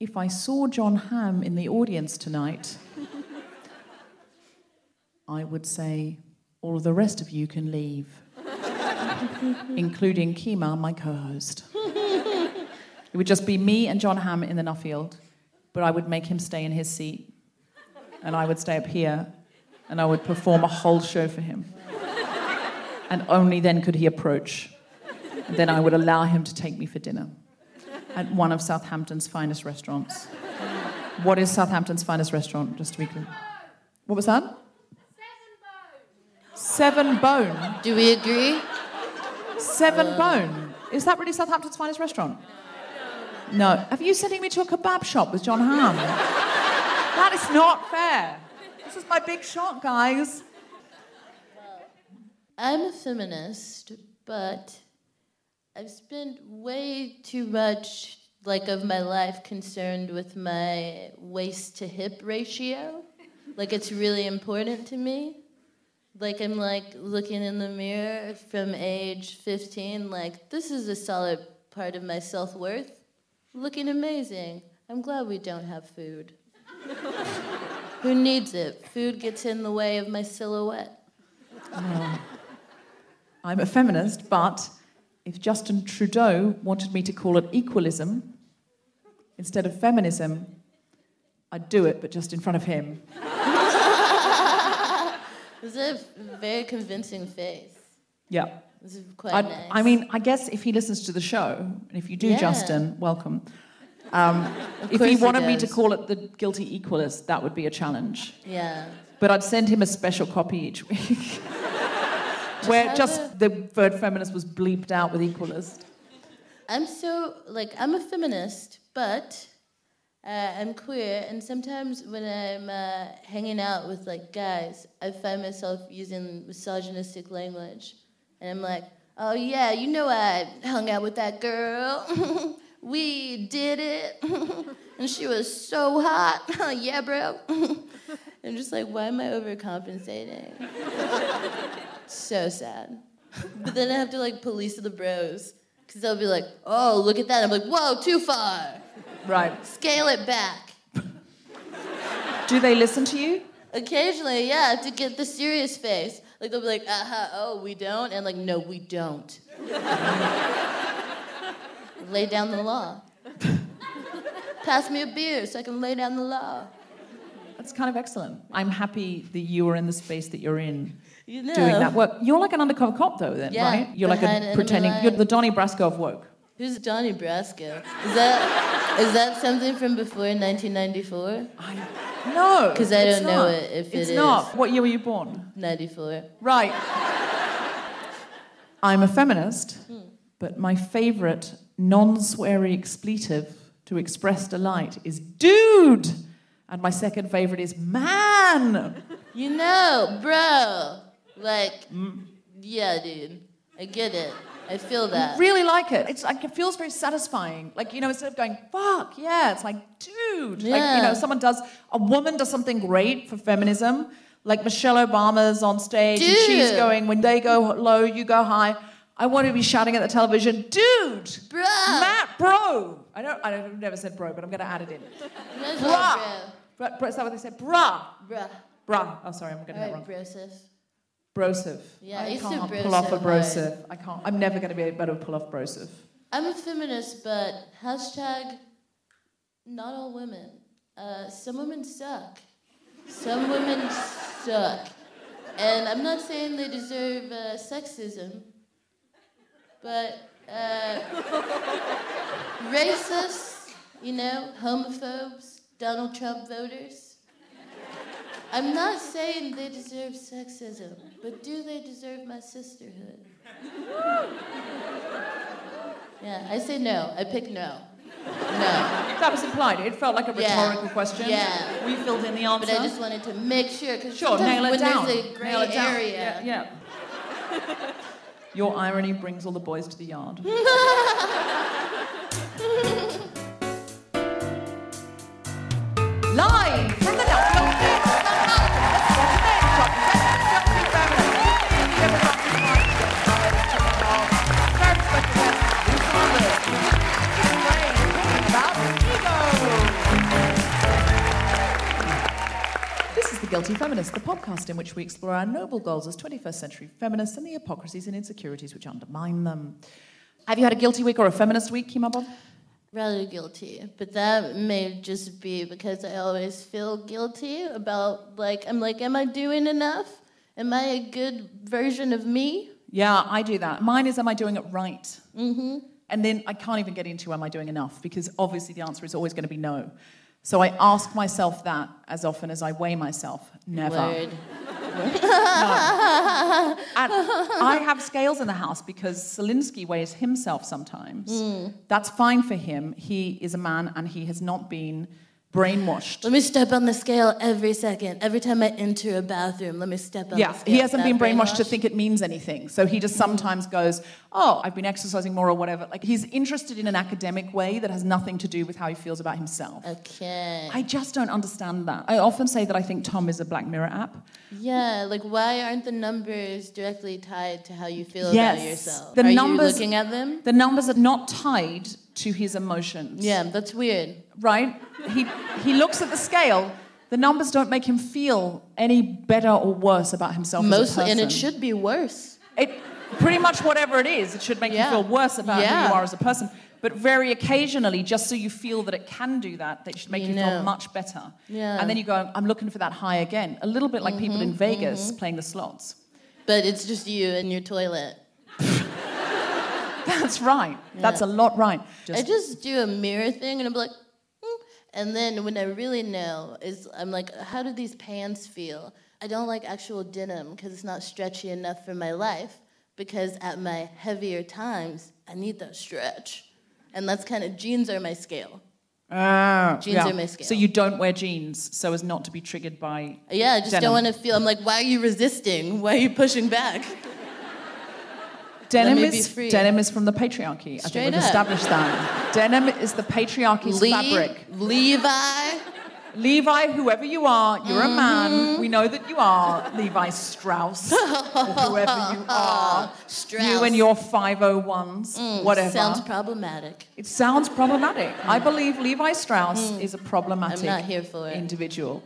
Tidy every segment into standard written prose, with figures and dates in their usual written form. if I saw John Hamm in the audience tonight, I would say, all of the rest of you can leave, including Kima, my co-host. It would just be me and John Hamm in the Nuffield, but I would make him stay in his seat, and I would stay up here, and I would perform a whole show for him. And only then could he approach. And then I would allow him to take me for dinner at one of Southampton's finest restaurants. What is Southampton's finest restaurant, just to be clear? What was that? Seven Bone. Do we agree? Seven Bone. Is that really Southampton's finest restaurant? No. Have you sending me to a kebab shop with John Hamm? That is not fair. This is my big shot, guys. I'm a feminist, but I've spent way too much of my life concerned with my waist to hip ratio. It's really important to me. I'm, looking in the mirror from age 15, this is a solid part of my self-worth. Looking amazing. I'm glad we don't have food. Who needs it? Food gets in the way of my silhouette. I'm a feminist, but if Justin Trudeau wanted me to call it equalism instead of feminism, I'd do it, but just in front of him. It's a very convincing face. Yeah. It's quite nice. I mean, I guess if he listens to the show, and if you do, yeah. Justin, welcome. If he wanted me to call it the Guilty Equalist, that would be a challenge. Yeah. But I'd send him a special copy each week where the word feminist was bleeped out with equalist. I'm so, I'm a feminist, but I'm queer, and sometimes when I'm hanging out with, guys, I find myself using misogynistic language. And I'm like, oh, yeah, you know I hung out with that girl. We did it. And she was so hot. Yeah, bro. I'm just like, why am I overcompensating? So sad. But then I have to, police the bros. Because they'll be like, oh, look at that. I'm like, whoa, too far. Right. Scale it back. Do they listen to you? Occasionally, yeah, to get the serious face. They'll be like, aha, oh, we don't? And no, we don't. Lay down the law. Pass me a beer so I can lay down the law. That's kind of excellent. I'm happy that you are in the space that you're in, doing that work. You're like an undercover cop, though, then, right? You're pretending. You're the Donnie Brasco of woke. Who's Donnie Brasco? Is that something from before 1994? No. Because I don't know it if it is. It's not. What year were you born? 94. Right. I'm a feminist, but my favourite non-sweary expletive to express delight is dude. And my second favourite is man. Bro. Yeah, dude. I get it. I feel that. I really like it. It's it feels very satisfying. Instead of going, fuck, yeah, it's dude. Yeah. A woman does something great for feminism. Michelle Obama's on stage, dude. And she's going, when they go low, you go high. I want to be shouting at the television, dude! Bro! Matt, bro! I've never said bro, but I'm going to add it in. Bruh! Bro. Is that what they said? Bruh! Bruh. Bruh. Oh, sorry, I'm getting that wrong. Brosif. Yeah, I can't pull off a brosif. Hard. I can't. I'm never going to be able to pull off brosif. I'm a feminist, but #not all women. Some women suck. Some women suck. And I'm not saying they deserve sexism, but racists, you know, homophobes, Donald Trump voters. I'm not saying they deserve sexism, but do they deserve my sisterhood? Yeah, I say no. I pick no. No. That was implied. It felt like a rhetorical question. Yeah. We filled in the answer. But I just wanted to make sure, because nail it down. There's a gray area. Yeah. Your irony brings all the boys to the yard. Live from the Guilty Feminist, the podcast in which we explore our noble goals as 21st century feminists and the hypocrisies and insecurities which undermine them. Have you had a guilty week or a feminist week, Kima Bob? Rather guilty, but that may just be because I always feel guilty about, am I doing enough? Am I a good version of me? Yeah, I do that. Mine is, am I doing it right? Mm-hmm. And then I can't even get into am I doing enough, because obviously the answer is always going to be no. So I ask myself that as often as I weigh myself. Never. Word. No. And I have scales in the house because Selinsky weighs himself sometimes. Mm. That's fine for him. He is a man and he has not been brainwashed. Let me step on the scale every second. Every time I enter a bathroom, let me step on the scale. Yeah, he hasn't been brainwashed to think it means anything. So he just sometimes goes, oh, I've been exercising more or whatever. Like, he's interested in an academic way that has nothing to do with how he feels about himself. Okay. I just don't understand that. I often say that I think Tom is a Black Mirror app. Yeah, why aren't the numbers directly tied to how you feel about yourself? Are you looking at them? The numbers are not tied to his emotions. Yeah, that's weird. Right? He looks at the scale. The numbers don't make him feel any better or worse about himself as a person. And it should be worse. It pretty much whatever it is, it should make you feel worse about who you are as a person. But very occasionally, just so you feel that it can do that, that should make you feel much better. Yeah. And then you go, I'm looking for that high again. A little bit like people in Vegas playing the slots. But it's just you and your toilet. That's right. Yeah. That's a lot right. I just do a mirror thing and I'm like, and then when I really know, I'm like, how do these pants feel? I don't like actual denim because it's not stretchy enough for my life, because at my heavier times, I need that stretch. And that's jeans are my scale. Jeans are my scale. So you don't wear jeans so as not to be triggered by I just don't want to feel, I'm like, why are you resisting? Why are you pushing back? Denim is from the patriarchy. I think we've established that. Denim is the patriarchy's fabric. Levi, whoever you are, you're a man. We know that you are Levi Strauss, or whoever you are. Strauss. You and your 501s, whatever. Sounds problematic. It sounds problematic. I believe Levi Strauss is a problematic individual.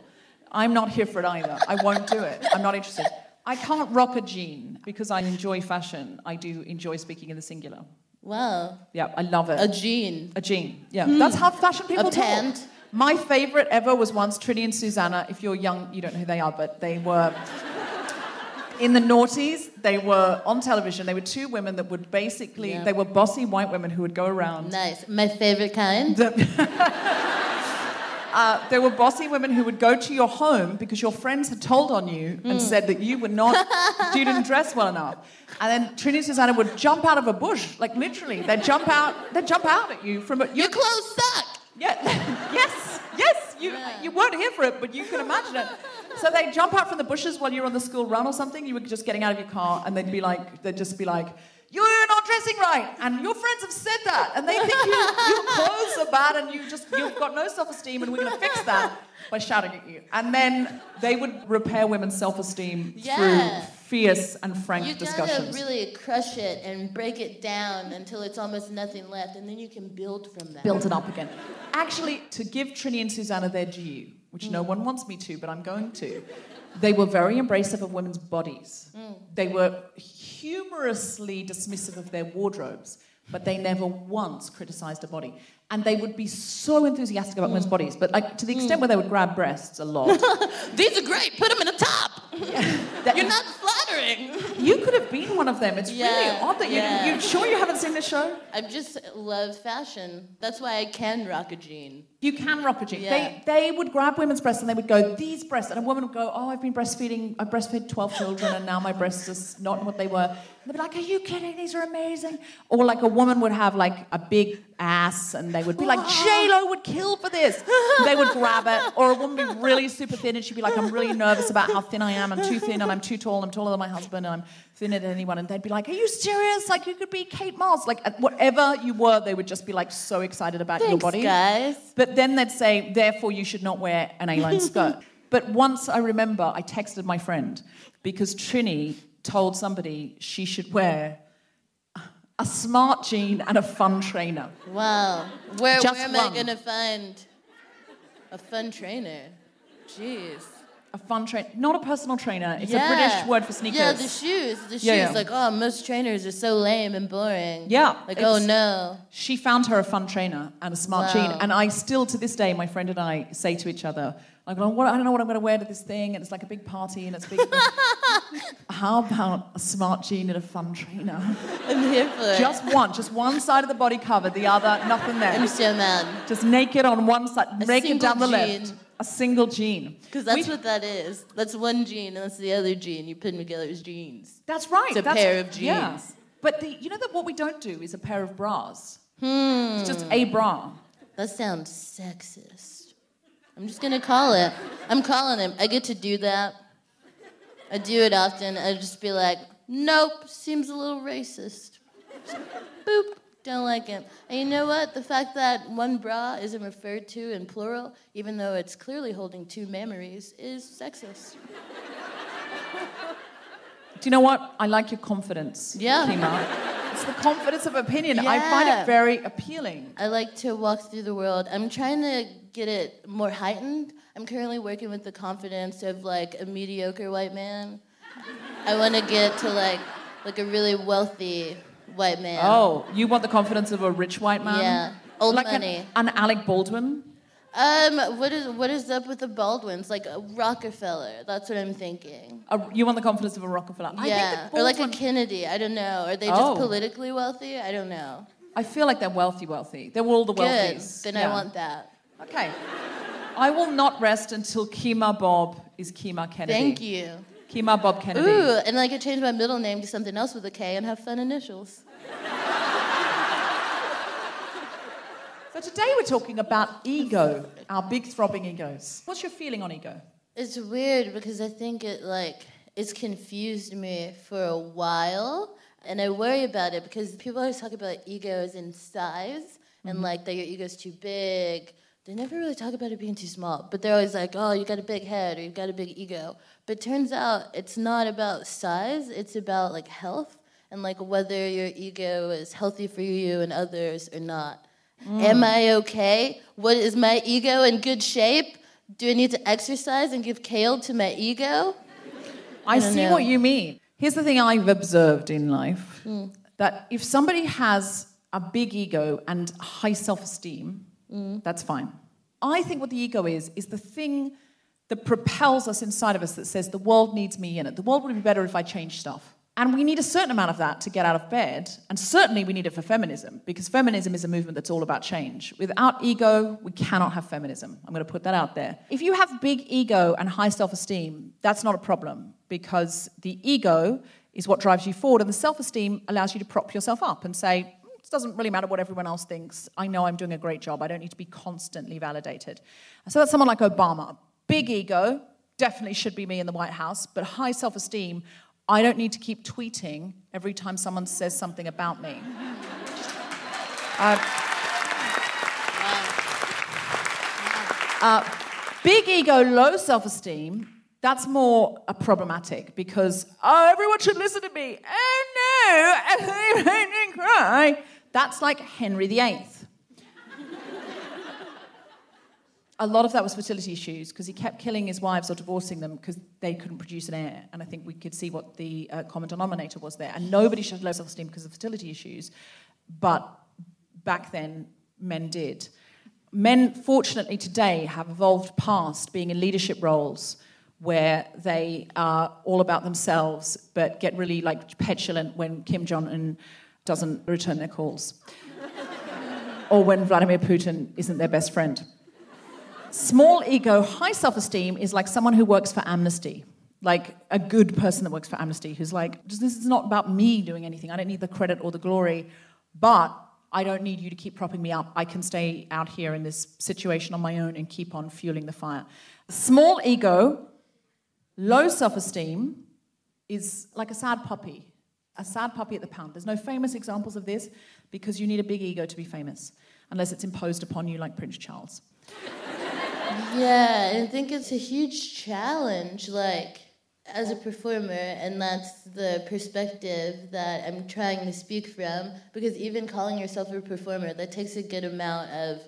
I'm not here for it either. I won't do it. I'm not interested. I can't rock a jean because I enjoy fashion. I do enjoy speaking in the singular. Wow. Yeah, I love it. A jean. Yeah, that's how fashion people talk. A pant. My favorite ever was once Trini and Susanna. If you're young, you don't know who they are, but they were in the noughties. They were on television. They were two women that would they were bossy white women who would go around. Nice. My favorite kind. There were bossy women who would go to your home because your friends had told on you and said that you didn't dress well enough. And then Trini and Susanna would jump out of a bush, literally. They'd jump out at you from your clothes suck. Yeah, yes. You weren't here for it, but you can imagine it. So they'd jump out from the bushes while you were on the school run or something. You were just getting out of your car, and they'd just be like, you're not dressing right, and your friends have said that, and they think your clothes are bad, and you've got no self-esteem, and we're going to fix that by shouting at you. And then they would repair women's self-esteem through fierce and frank discussions. You gotta really crush it and break it down until it's almost nothing left, and then you can build from that. Build it up again. Actually, to give Trini and Susanna their due, which no one wants me to, but I'm going to. They were very embracive of women's bodies. Mm. They were humorously dismissive of their wardrobes, but they never once criticised a body. and they would be so enthusiastic about women's bodies, but like to the extent where they would grab breasts a lot. These are great, put them in a top. Yeah, you're not flattering. You could have been one of them. It's really odd that you sure you haven't seen this show? I just love fashion. That's why I can rock a jean. You can rock a jean. Yeah. They would grab women's breasts and they would go, these breasts, and a woman would go, oh, I've been breastfeeding, I breastfed 12 children and now my breasts are not what they were. And they'd be like, are you kidding? These are amazing. Or like a woman would have like a big ass and they would be like, J-Lo would kill for this. They would grab it. Or a woman would be really super thin and she'd be like, I'm really nervous about how thin I am. I'm too thin and I'm too tall. I'm taller than my husband and I'm thinner than anyone. And they'd be like, are you serious? Like you could be Kate Moss. Like whatever you were, they would just be like so excited about your body. Guys. But then they'd say, therefore you should not wear an A-line skirt. But once I remember, I texted my friend because Trini told somebody she should wear a smart jean and a fun trainer. Wow. Where am I going to find a fun trainer? Jeez. A fun trainer. Not a personal trainer. It's a British word for sneakers. Yeah, the shoes. The shoes. Yeah. Like, oh, most trainers are so lame and boring. Yeah. Like, oh, no. She found her a fun trainer and a smart jean. And I still, to this day, my friend and I say to each other, I go, I don't know what I'm going to wear to this thing, and it's like a big party, and it's big. How about a smart jean and a fun trainer? I'm here for it. Just one side of the body covered, the other, nothing there. I'm so mad. Just naked on one side, naked down the left. A single jean. Because that's what that is. That's one jean, and that's the other jean. You put them together as jeans. That's right. It's a pair of jeans. Yeah. But you know that what we don't do is a pair of bras. It's just a bra. That sounds sexist. I'm just going to call it. I'm calling him. I get to do that. I do it often. I just be like, nope, seems a little racist. Just, boop, don't like him. And you know what? The fact that one bra isn't referred to in plural, even though it's clearly holding two mammaries, is sexist. Do you know what? I like your confidence. Yeah. Kima. It's the confidence of opinion. Yeah. I find it very appealing. I like to walk through the world. I'm trying to get it more heightened. I'm currently working with the confidence of, like, a mediocre white man. I want to get to, like a really wealthy white man. Oh, you want the confidence of a rich white man? Yeah, old like money. An Alec Baldwin? What is up with the Baldwins? Like a Rockefeller. That's what I'm thinking. You want the confidence of a Rockefeller? Yeah, or like a Kennedy. I don't know. Are they just politically wealthy? I don't know. I feel like they're wealthy. They're all the wealthies. Good, then I want that. Okay. I will not rest until Kima Bob is Kima Kennedy. Thank you. Kima Bob Kennedy. Ooh, and I could change my middle name to something else with a K and have fun initials. So today we're talking about ego, our big throbbing egos. What's your feeling on ego? It's weird because I think it's confused me for a while, and I worry about it because people always talk about egos in size and that your ego's too big. They never really talk about it being too small, but they're always like, oh, you got a big head or you've got a big ego. But turns out it's not about size, it's about health and whether your ego is healthy for you and others or not. Am I okay? What is my ego in good shape? Do I need to exercise and give kale to my ego? I see what you mean. Here's the thing I've observed in life, that if somebody has a big ego and high self-esteem, that's fine. I think what the ego is the thing that propels us inside of us that says the world needs me in it. The world would be better if I changed stuff. And we need a certain amount of that to get out of bed, and certainly we need it for feminism, because feminism is a movement that's all about change. Without ego, we cannot have feminism. I'm going to put that out there. If you have big ego and high self-esteem, that's not a problem, because the ego is what drives you forward, and the self-esteem allows you to prop yourself up and say, it doesn't really matter what everyone else thinks. I know I'm doing a great job. I don't need to be constantly validated. So that's someone like Obama. Big ego, definitely should be me in the White House, but high self-esteem, I don't need to keep tweeting every time someone says something about me. Big ego, low self-esteem, that's more problematic because, oh, everyone should listen to me. Oh, no, everyone should cry. That's like Henry VIII. A lot of that was fertility issues because he kept killing his wives or divorcing them because they couldn't produce an heir. And I think we could see what the common denominator was there. And nobody should have low self-esteem because of fertility issues. But back then, men did. Men, fortunately, today have evolved past being in leadership roles where they are all about themselves but get really, like, petulant when Kim Jong-un doesn't return their calls. Or when Vladimir Putin isn't their best friend. Small ego, high self-esteem is like someone who works for Amnesty, like a good person that works for Amnesty, who's like, this is not about me doing anything. I don't need the credit or the glory, but I don't need you to keep propping me up. I can stay out here in this situation on my own and keep on fueling the fire. Small ego, low self-esteem is like a sad puppy at the pound. There's no famous examples of this because you need a big ego to be famous, unless it's imposed upon you like Prince Charles. Yeah, and I think it's a huge challenge, like, as a performer, and that's the perspective that I'm trying to speak from, because even calling yourself a performer, that takes a good amount of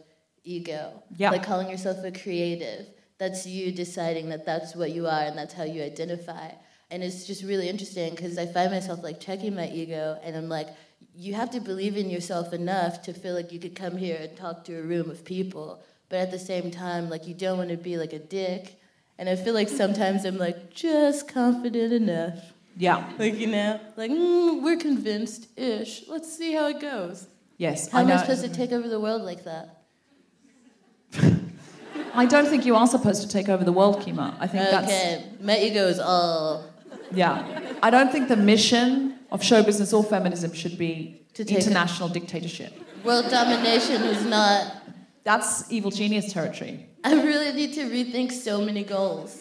ego. Yeah. Like calling yourself a creative, that's you deciding that that's what you are and that's how you identify. And it's just really interesting because I find myself like checking my ego and I'm like, you have to believe in yourself enough to feel like you could come here and talk to a room of people. But at the same time, like, you don't want to be like a dick. And I feel like sometimes I'm like, just confident enough. Yeah. Like, you know, like, we're convinced-ish. Let's see how it goes. Yes. How am I supposed to take over the world like that? I don't think you are supposed to take over the world, Kima. I think that's... Okay, my ego is all... Yeah. I don't think the mission of show business or feminism should be to take international dictatorship. World domination is not... That's evil genius territory. I really need to rethink so many goals.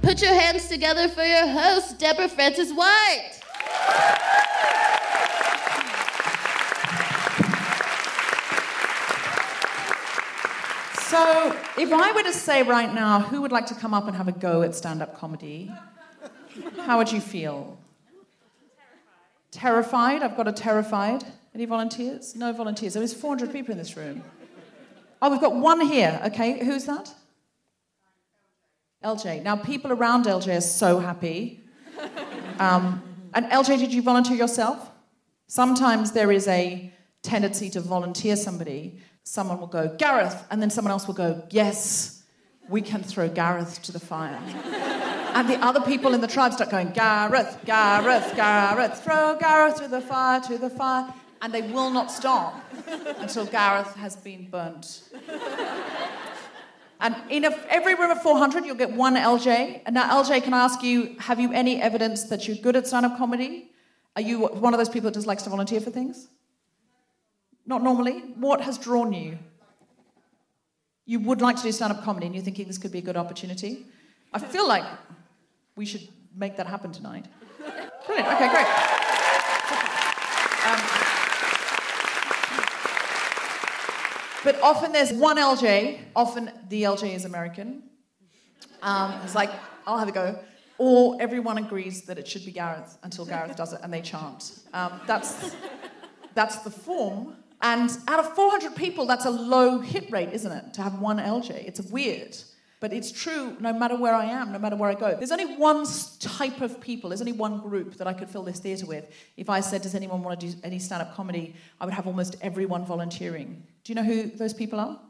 Put your hands together for your host, Deborah Frances-White. So, if I were to say right now, who would like to come up and have a go at stand-up comedy? How would you feel? Terrified? I've got a terrified. Any volunteers? No volunteers. There's 400 people in this room. Oh, we've got one here. Okay, who's that? LJ. Now, people around LJ are so happy. And LJ, did you volunteer yourself? Sometimes there is a tendency to volunteer somebody. Someone will go, Gareth, and then someone else will go, yes, we can throw Gareth to the fire. And the other people in the tribe start going, Gareth, Gareth, Gareth, throw Gareth to the fire, and they will not stop until Gareth has been burnt. And in every room of 400, you'll get one LJ. And now, LJ, can I ask you, have you any evidence that you're good at stand-up comedy? Are you one of those people that just likes to volunteer for things? Not normally. What has drawn you? You would like to do stand-up comedy, and you're thinking this could be a good opportunity. I feel like... we should make that happen tonight. Brilliant, okay, great. But often there's one LJ, often the LJ is American. It's like, I'll have a go. Or everyone agrees that it should be Gareth until Gareth does it and they chant. That's the form. And out of 400 people, that's a low hit rate, isn't it? To have one LJ, it's weird. But it's true no matter where I am, no matter where I go. There's only one type of people, there's only one group that I could fill this theatre with. If I said, does anyone want to do any stand-up comedy, I would have almost everyone volunteering. Do you know who those people are?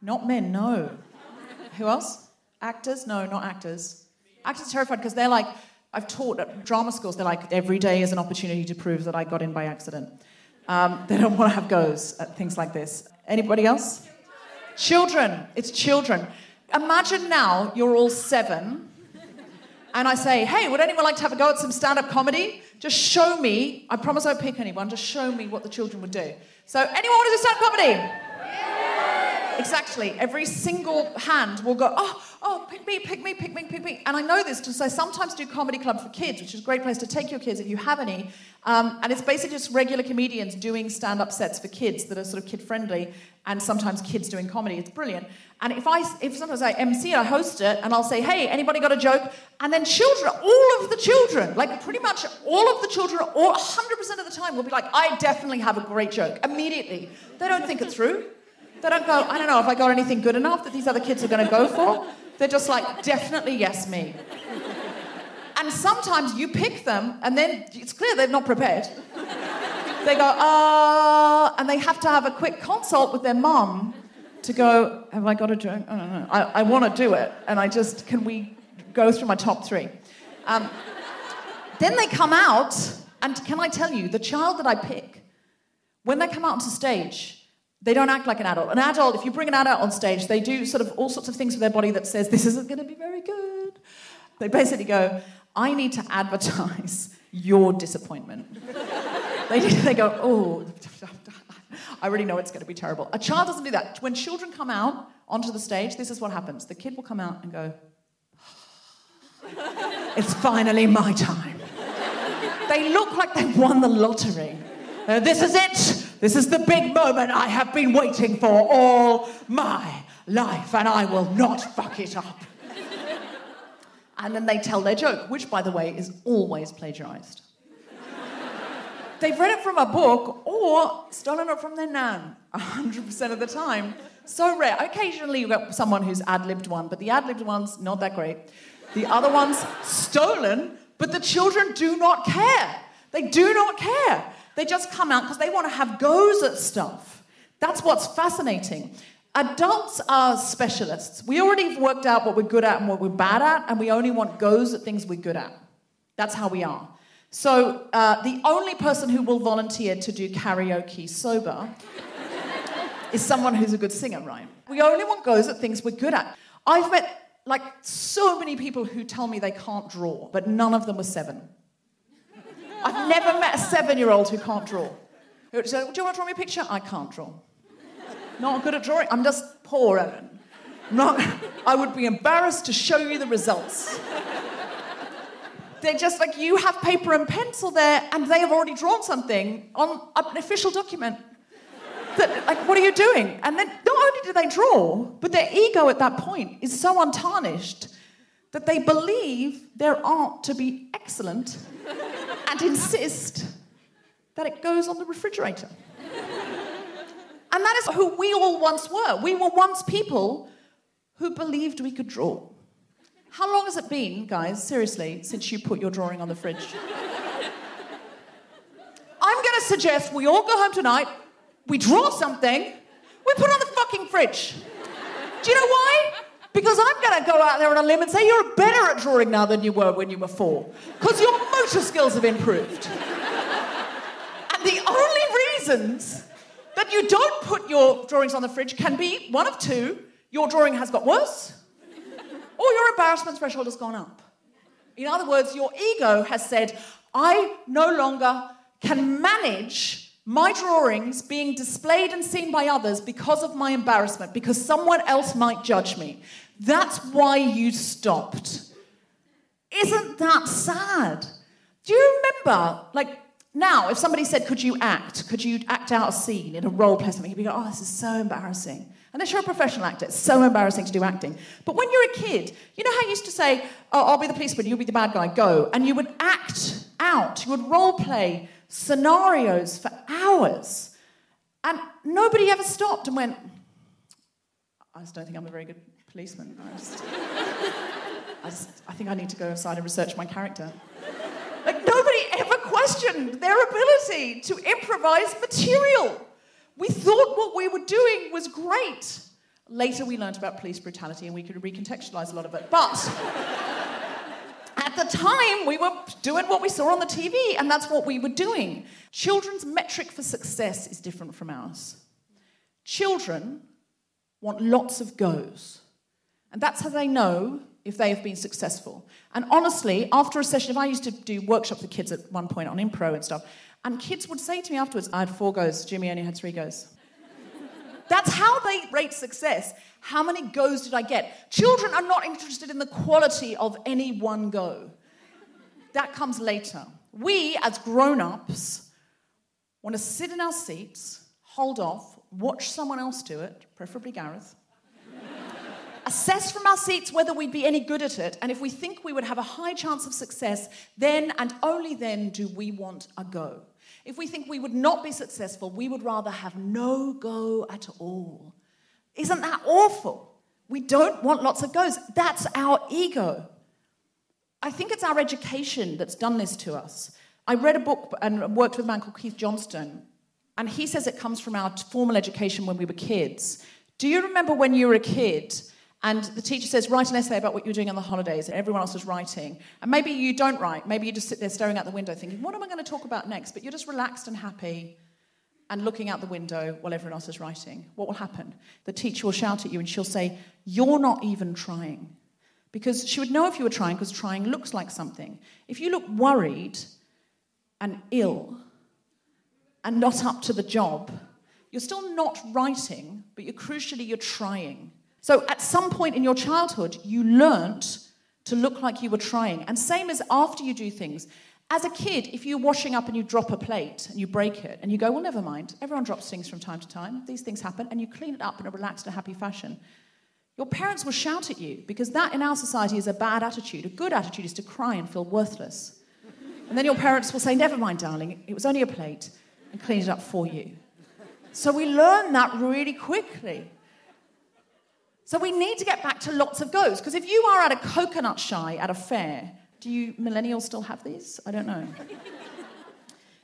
Not men, no. Who else? Actors? No, not actors. Actors are terrified because they're like, I've taught at drama schools, they're like, every day is an opportunity to prove that I got in by accident. They don't want to have goes at things like this. Anybody else? Children. It's children. Imagine now you're all 7 and I say, hey, would anyone like to have a go at some stand-up comedy? Just show me. I promise I won't pick anyone. Just show me what the children would do. So anyone want to do stand-up comedy? Yeah. Exactly. Every single hand will go, oh, pick me, pick me, pick me, pick me. And I know this because I sometimes do comedy club for kids, which is a great place to take your kids if you have any. And it's basically just regular comedians doing stand-up sets for kids that are sort of kid-friendly. And sometimes kids doing comedy, it's brilliant. And if sometimes I MC it, I host it, and I'll say, hey, anybody got a joke? And then children, all of the children, like pretty much all of the children, all 100% of the time will be like, I definitely have a great joke, immediately. They don't think it through. They don't go, I don't know if I got anything good enough that these other kids are going to go for. They're just like, definitely yes, me. And sometimes you pick them, and then it's clear they're not prepared. They go, and they have to have a quick consult with their mum to go, have I got a drink? Oh, no, no. I want to do it, and can we go through my top three? Then they come out, and can I tell you, the child that I pick, when they come out onto stage, they don't act like an adult. An adult, if you bring an adult on stage, they do sort of all sorts of things with their body that says, this isn't going to be very good. They basically go, I need to advertise your disappointment. They go, oh, I already know it's going to be terrible. A child doesn't do that. When children come out onto the stage, this is what happens. The kid will come out and go, it's finally my time. They look like they won the lottery. This is it. This is the big moment I have been waiting for all my life, and I will not fuck it up. And then they tell their joke, which, by the way, is always plagiarized. They've read it from a book or stolen it from their nan 100% of the time. So rare. Occasionally you've got someone who's ad-libbed one, but the ad-libbed one's not that great. The other one's stolen, but the children do not care. They do not care. They just come out because they want to have goes at stuff. That's what's fascinating. Adults are specialists. We already worked out what we're good at and what we're bad at, and we only want goes at things we're good at. That's how we are. So the only person who will volunteer to do karaoke sober is someone who's a good singer, right? We only want goes at things we're good at. I've met, so many people who tell me they can't draw, but none of them were seven. I've never met a seven-year-old who can't draw. Who said, do you want to draw me a picture? I can't draw. Not good at drawing. I'm just poor, Evan. I would be embarrassed to show you the results. They're just like, you have paper and pencil there, and they have already drawn something on an official document. That, what are you doing? And then not only do they draw, but their ego at that point is so untarnished that they believe their art to be excellent and insist that it goes on the refrigerator. And that is who we all once were. We were once people who believed we could draw. How long has it been, guys, seriously, since you put your drawing on the fridge? I'm going to suggest we all go home tonight, we draw something, we put it on the fucking fridge. Do you know why? Because I'm going to go out there on a limb and say you're better at drawing now than you were when you were four, because your motor skills have improved. And the only reasons that you don't put your drawings on the fridge can be one of two, your drawing has got worse, or your embarrassment threshold has gone up. In other words, your ego has said, I no longer can manage my drawings being displayed and seen by others because of my embarrassment, because someone else might judge me. That's why you stopped. Isn't that sad? Do you remember, now, if somebody said, could you act out a scene in a role play or something, you'd be like, oh, this is so embarrassing. Unless you're a professional actor, it's so embarrassing to do acting. But when you're a kid, you know how you used to say, oh, I'll be the policeman, you'll be the bad guy, go. And you would act out, you would role play scenarios for hours. And nobody ever stopped and went, I just don't think I'm a very good policeman. I think I need to go aside and research my character. Nobody ever questioned their ability to improvise material. We thought what we were doing was great. Later we learned about police brutality and we could recontextualize a lot of it. But at the time we were doing what we saw on the TV and that's what we were doing. Children's metric for success is different from ours. Children want lots of goes. And that's how they know if they have been successful. And honestly, after a session, if I used to do workshops with kids at one point on Impro and stuff, and kids would say to me afterwards, I had 4 goes, Jimmy only had 3 goes. That's how they rate success. How many goes did I get? Children are not interested in the quality of any one go. That comes later. We, as grown-ups, want to sit in our seats, hold off, watch someone else do it, preferably Gareth, assess from our seats whether we'd be any good at it, and if we think we would have a high chance of success, then and only then do we want a go. If we think we would not be successful, we would rather have no go at all. Isn't that awful? We don't want lots of goes. That's our ego. I think it's our education that's done this to us. I read a book and worked with a man called Keith Johnston, and he says it comes from our formal education when we were kids. Do you remember when you were a kid and the teacher says, write an essay about what you're doing on the holidays, and everyone else is writing? And maybe you don't write. Maybe you just sit there staring out the window thinking, what am I going to talk about next? But you're just relaxed and happy and looking out the window while everyone else is writing. What will happen? The teacher will shout at you and she'll say, you're not even trying. Because she would know if you were trying, because trying looks like something. If you look worried and ill and not up to the job, you're still not writing, but you're trying. So at some point in your childhood, you learnt to look like you were trying. And same as after you do things. As a kid, if you're washing up and you drop a plate and you break it and you go, well, never mind, everyone drops things from time to time, these things happen, and you clean it up in a relaxed and happy fashion, your parents will shout at you, because that in our society is a bad attitude. A good attitude is to cry and feel worthless. And then your parents will say, never mind, darling, it was only a plate, and clean it up for you. So we learn that really quickly. So we need to get back to lots of goes, because if you are at a coconut shy at a fair, do you millennials still have these? I don't know.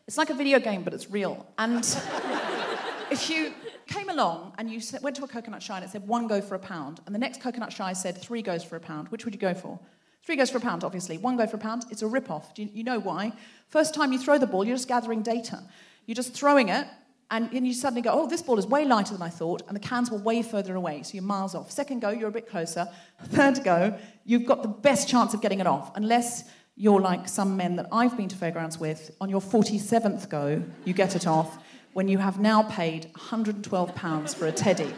It's like a video game, but it's real. And if you came along and you went to a coconut shy and it said £1 for £1, and the next coconut shy said £3 for £1, which would you go for? £3 for £1, obviously. £1 for £1, it's a rip-off. You know why. First time you throw the ball, you're just gathering data. You're just throwing it, and you suddenly go, oh, this ball is way lighter than I thought, and the cans were way further away, so you're miles off. Second go, you're a bit closer. Third go, you've got the best chance of getting it off, unless you're like some men that I've been to fairgrounds with. On your 47th go, you get it off, when you have now paid £112 for a teddy.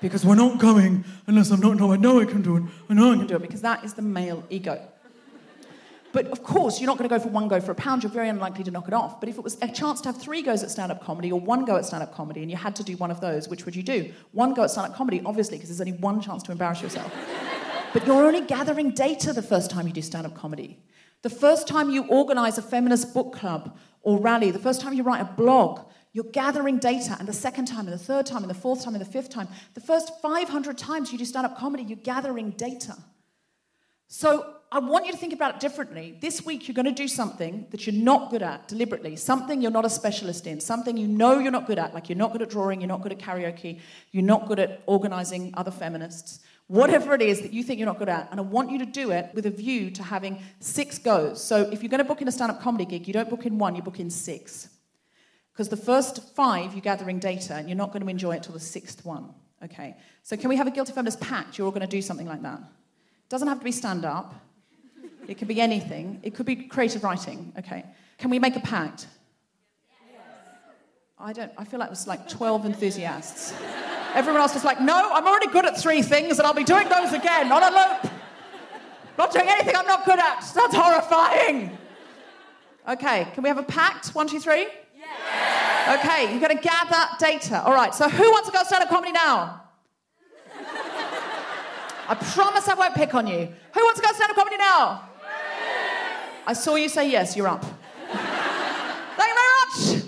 Because we're not going unless I'm not... No, I know I can do it. I know I can do it. Because that is the male ego. But, of course, you're not going to go for £1 for £1. You're very unlikely to knock it off. But if it was a chance to have 3 goes at stand-up comedy or 1 go at stand-up comedy and you had to do one of those, which would you do? 1 go at stand-up comedy, obviously, because there's only 1 chance to embarrass yourself. But you're only gathering data the first time you do stand-up comedy. The first time you organise a feminist book club or rally, the first time you write a blog, you're gathering data, and the second time, and the third time, and the fourth time, and the fifth time. The first 500 times you do stand-up comedy, you're gathering data. So I want you to think about it differently. This week, you're going to do something that you're not good at deliberately, something you're not a specialist in, something you know you're not good at, like you're not good at drawing, you're not good at karaoke, you're not good at organising other feminists, whatever it is that you think you're not good at. And I want you to do it with a view to having 6 goes. So if you're going to book in a stand-up comedy gig, you don't book in 1, you book in 6. Because the first 5, you're gathering data, and you're not going to enjoy it till the 6th one. Okay. So can we have a Guilty Feminist pact? You're all going to do something like that. It doesn't have to be stand-up. It could be anything. It could be creative writing. Okay. Can we make a pact? Yes. I feel like it was like 12 enthusiasts. Everyone else was like, no, I'm already good at 3 things, and I'll be doing those again on a loop. Not doing anything I'm not good at. That's horrifying. Okay. Can we have a pact? 1, 2, 3. Okay, you've got to gather data. All right, so who wants to go stand-up comedy now? I promise I won't pick on you. Who wants to go stand-up comedy now? Yes. I saw you say yes, you're up. Thank you very much.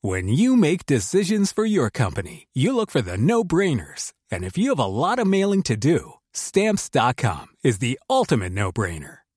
When you make decisions for your company, you look for the no-brainers. And if you have a lot of mailing to do, Stamps.com is the ultimate no-brainer.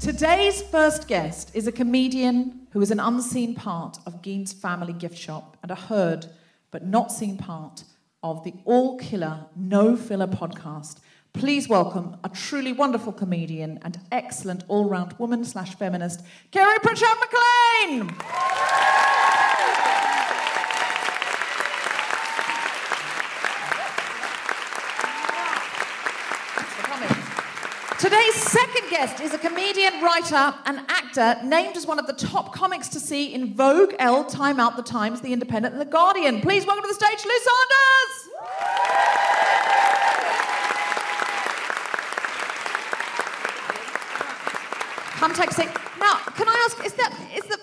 Today's first guest is a comedian who is an unseen part of Geen's family gift shop and a heard but not seen part of the All Killer No Filler podcast. Please welcome a truly wonderful comedian and excellent all-round woman/feminist, Kiri Pritchard-McLean. Today's second guest is a comedian, writer, and actor named as one of the top comics to see in Vogue, Elle, Time Out, The Times, The Independent, and The Guardian. Please welcome to the stage, Lou Sanders! Come take a seat. Now, can I ask, is that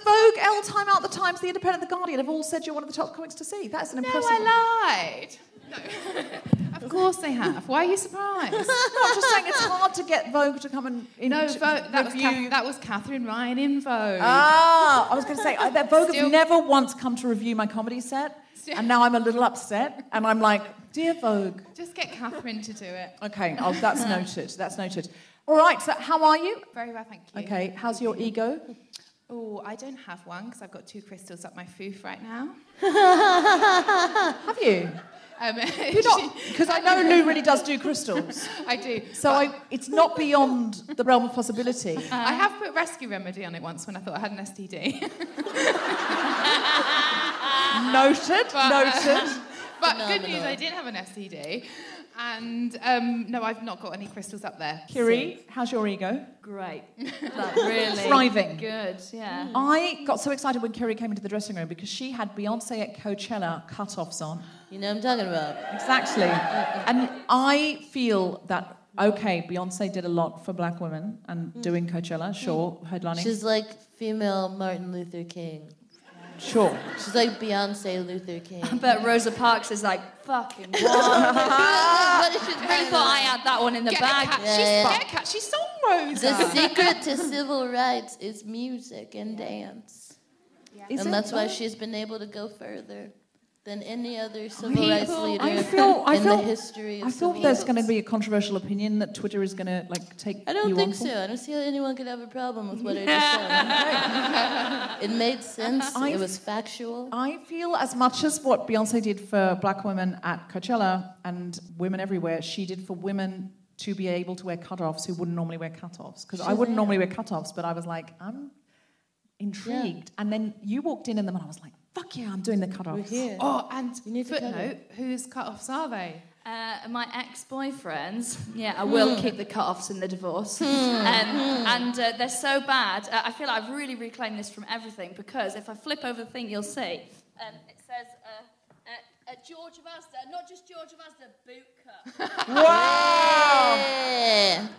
Vogue, Elle, Time Out, The Times, The Independent, The Guardian have all said you're one of the top comics to see? That's an impressive... No, I lied. Of course they have. Why are you surprised? I'm just saying it's hard to get Vogue to come and... that was Catherine Ryan in Vogue. Ah, I was going to say, I bet Vogue have never once come to review my comedy set, and now I'm a little upset, and I'm like, dear Vogue... Just get Catherine to do it. Okay, that's noted, that's noted. All right, so how are you? Very well, thank you. Okay, how's your ego? Oh, I don't have one, because I've got 2 crystals up my foof right now. Have you? Because I know Lou really does do crystals. I do. So it's not beyond the realm of possibility. I have put Rescue Remedy on it once when I thought I had an STD. Noted. But no, good news, I did have an STD. And no, I've not got any crystals up there. Kiri, how's your ego? Great. Like, really? Thriving. Good, yeah. I got so excited when Kiri came into the dressing room because she had Beyoncé at Coachella cut-offs on. You know what I'm talking about. Exactly. And I feel that, okay, Beyoncé did a lot for black women and doing Coachella, sure, headlining. She's like female Martin Luther King. Sure. She's like Beyoncé Luther King. I bet Rosa Parks is like, fucking what? But she really thought I had that one in the bag. She's song Rosa. The secret to civil rights is music and dance. Yeah. And that's why she's been able to go further than any other civil rights leader in the history of civil rights. I thought there's going to be a controversial opinion that Twitter is going to take you on. I don't think so. I don't see how anyone could have a problem with what I just said. It made sense. It was factual. I feel as much as what Beyoncé did for black women at Coachella and women everywhere, she did for women to be able to wear cutoffs who wouldn't normally wear cutoffs. Because I wouldn't normally wear cutoffs, but I was like, I'm intrigued. Yeah. And then you walked in them and I was like, fuck yeah, I'm doing the cut-offs. Oh, and footnote, whose cut-offs are they? My ex-boyfriends. Yeah, I will keep the cut-offs in the divorce. And they're so bad. I feel like I've really reclaimed this from everything because if I flip over the thing, you'll see. It says... George Buster, not just George Buster, boot cut. Wow!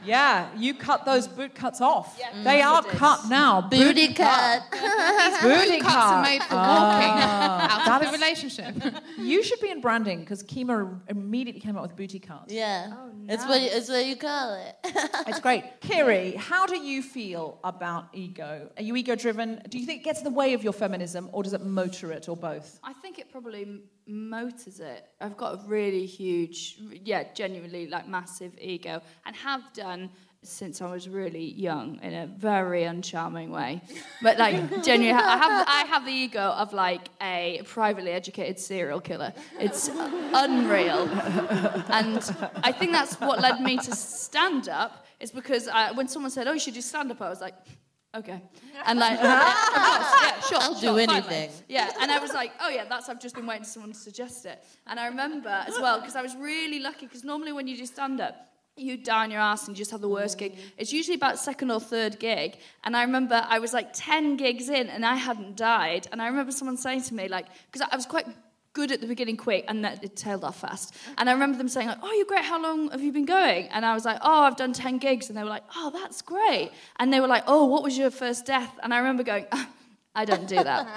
Yeah, you cut those boot cuts off. Yeah, they are cut now. Booty cut. Booty cuts are made for walking out of the relationship. You should be in branding because Kima immediately came up with booty cuts. Yeah, it's what you call it. It's great. Kiri, how do you feel about ego? Are you ego-driven? Do you think it gets in the way of your feminism, or does it motor it, or both? I think it probably motors it. I've got a really huge, genuinely massive ego, and have done since I was really young in a very uncharming way. But genuinely, I have the ego of a privately educated serial killer. It's unreal, and I think that's what led me to stand up. Is because when someone said, "Oh, you should do stand up," I was like, okay. And sure, I'll do anything. Finally. Yeah, and I was like, I've just been waiting for someone to suggest it. And I remember as well, because I was really lucky, because normally when you do stand-up, you down your ass and you just have the worst gig. It's usually about second or third gig. And I remember I was 10 gigs in and I hadn't died. And I remember someone saying to me, because I was quite good at the beginning, quick, and that it tailed off fast. And I remember them saying, oh, you're great, how long have you been going? And I was like, oh, I've done 10 gigs. And they were like, oh, that's great. And they were like, oh, what was your first death? And I remember going, I don't do that.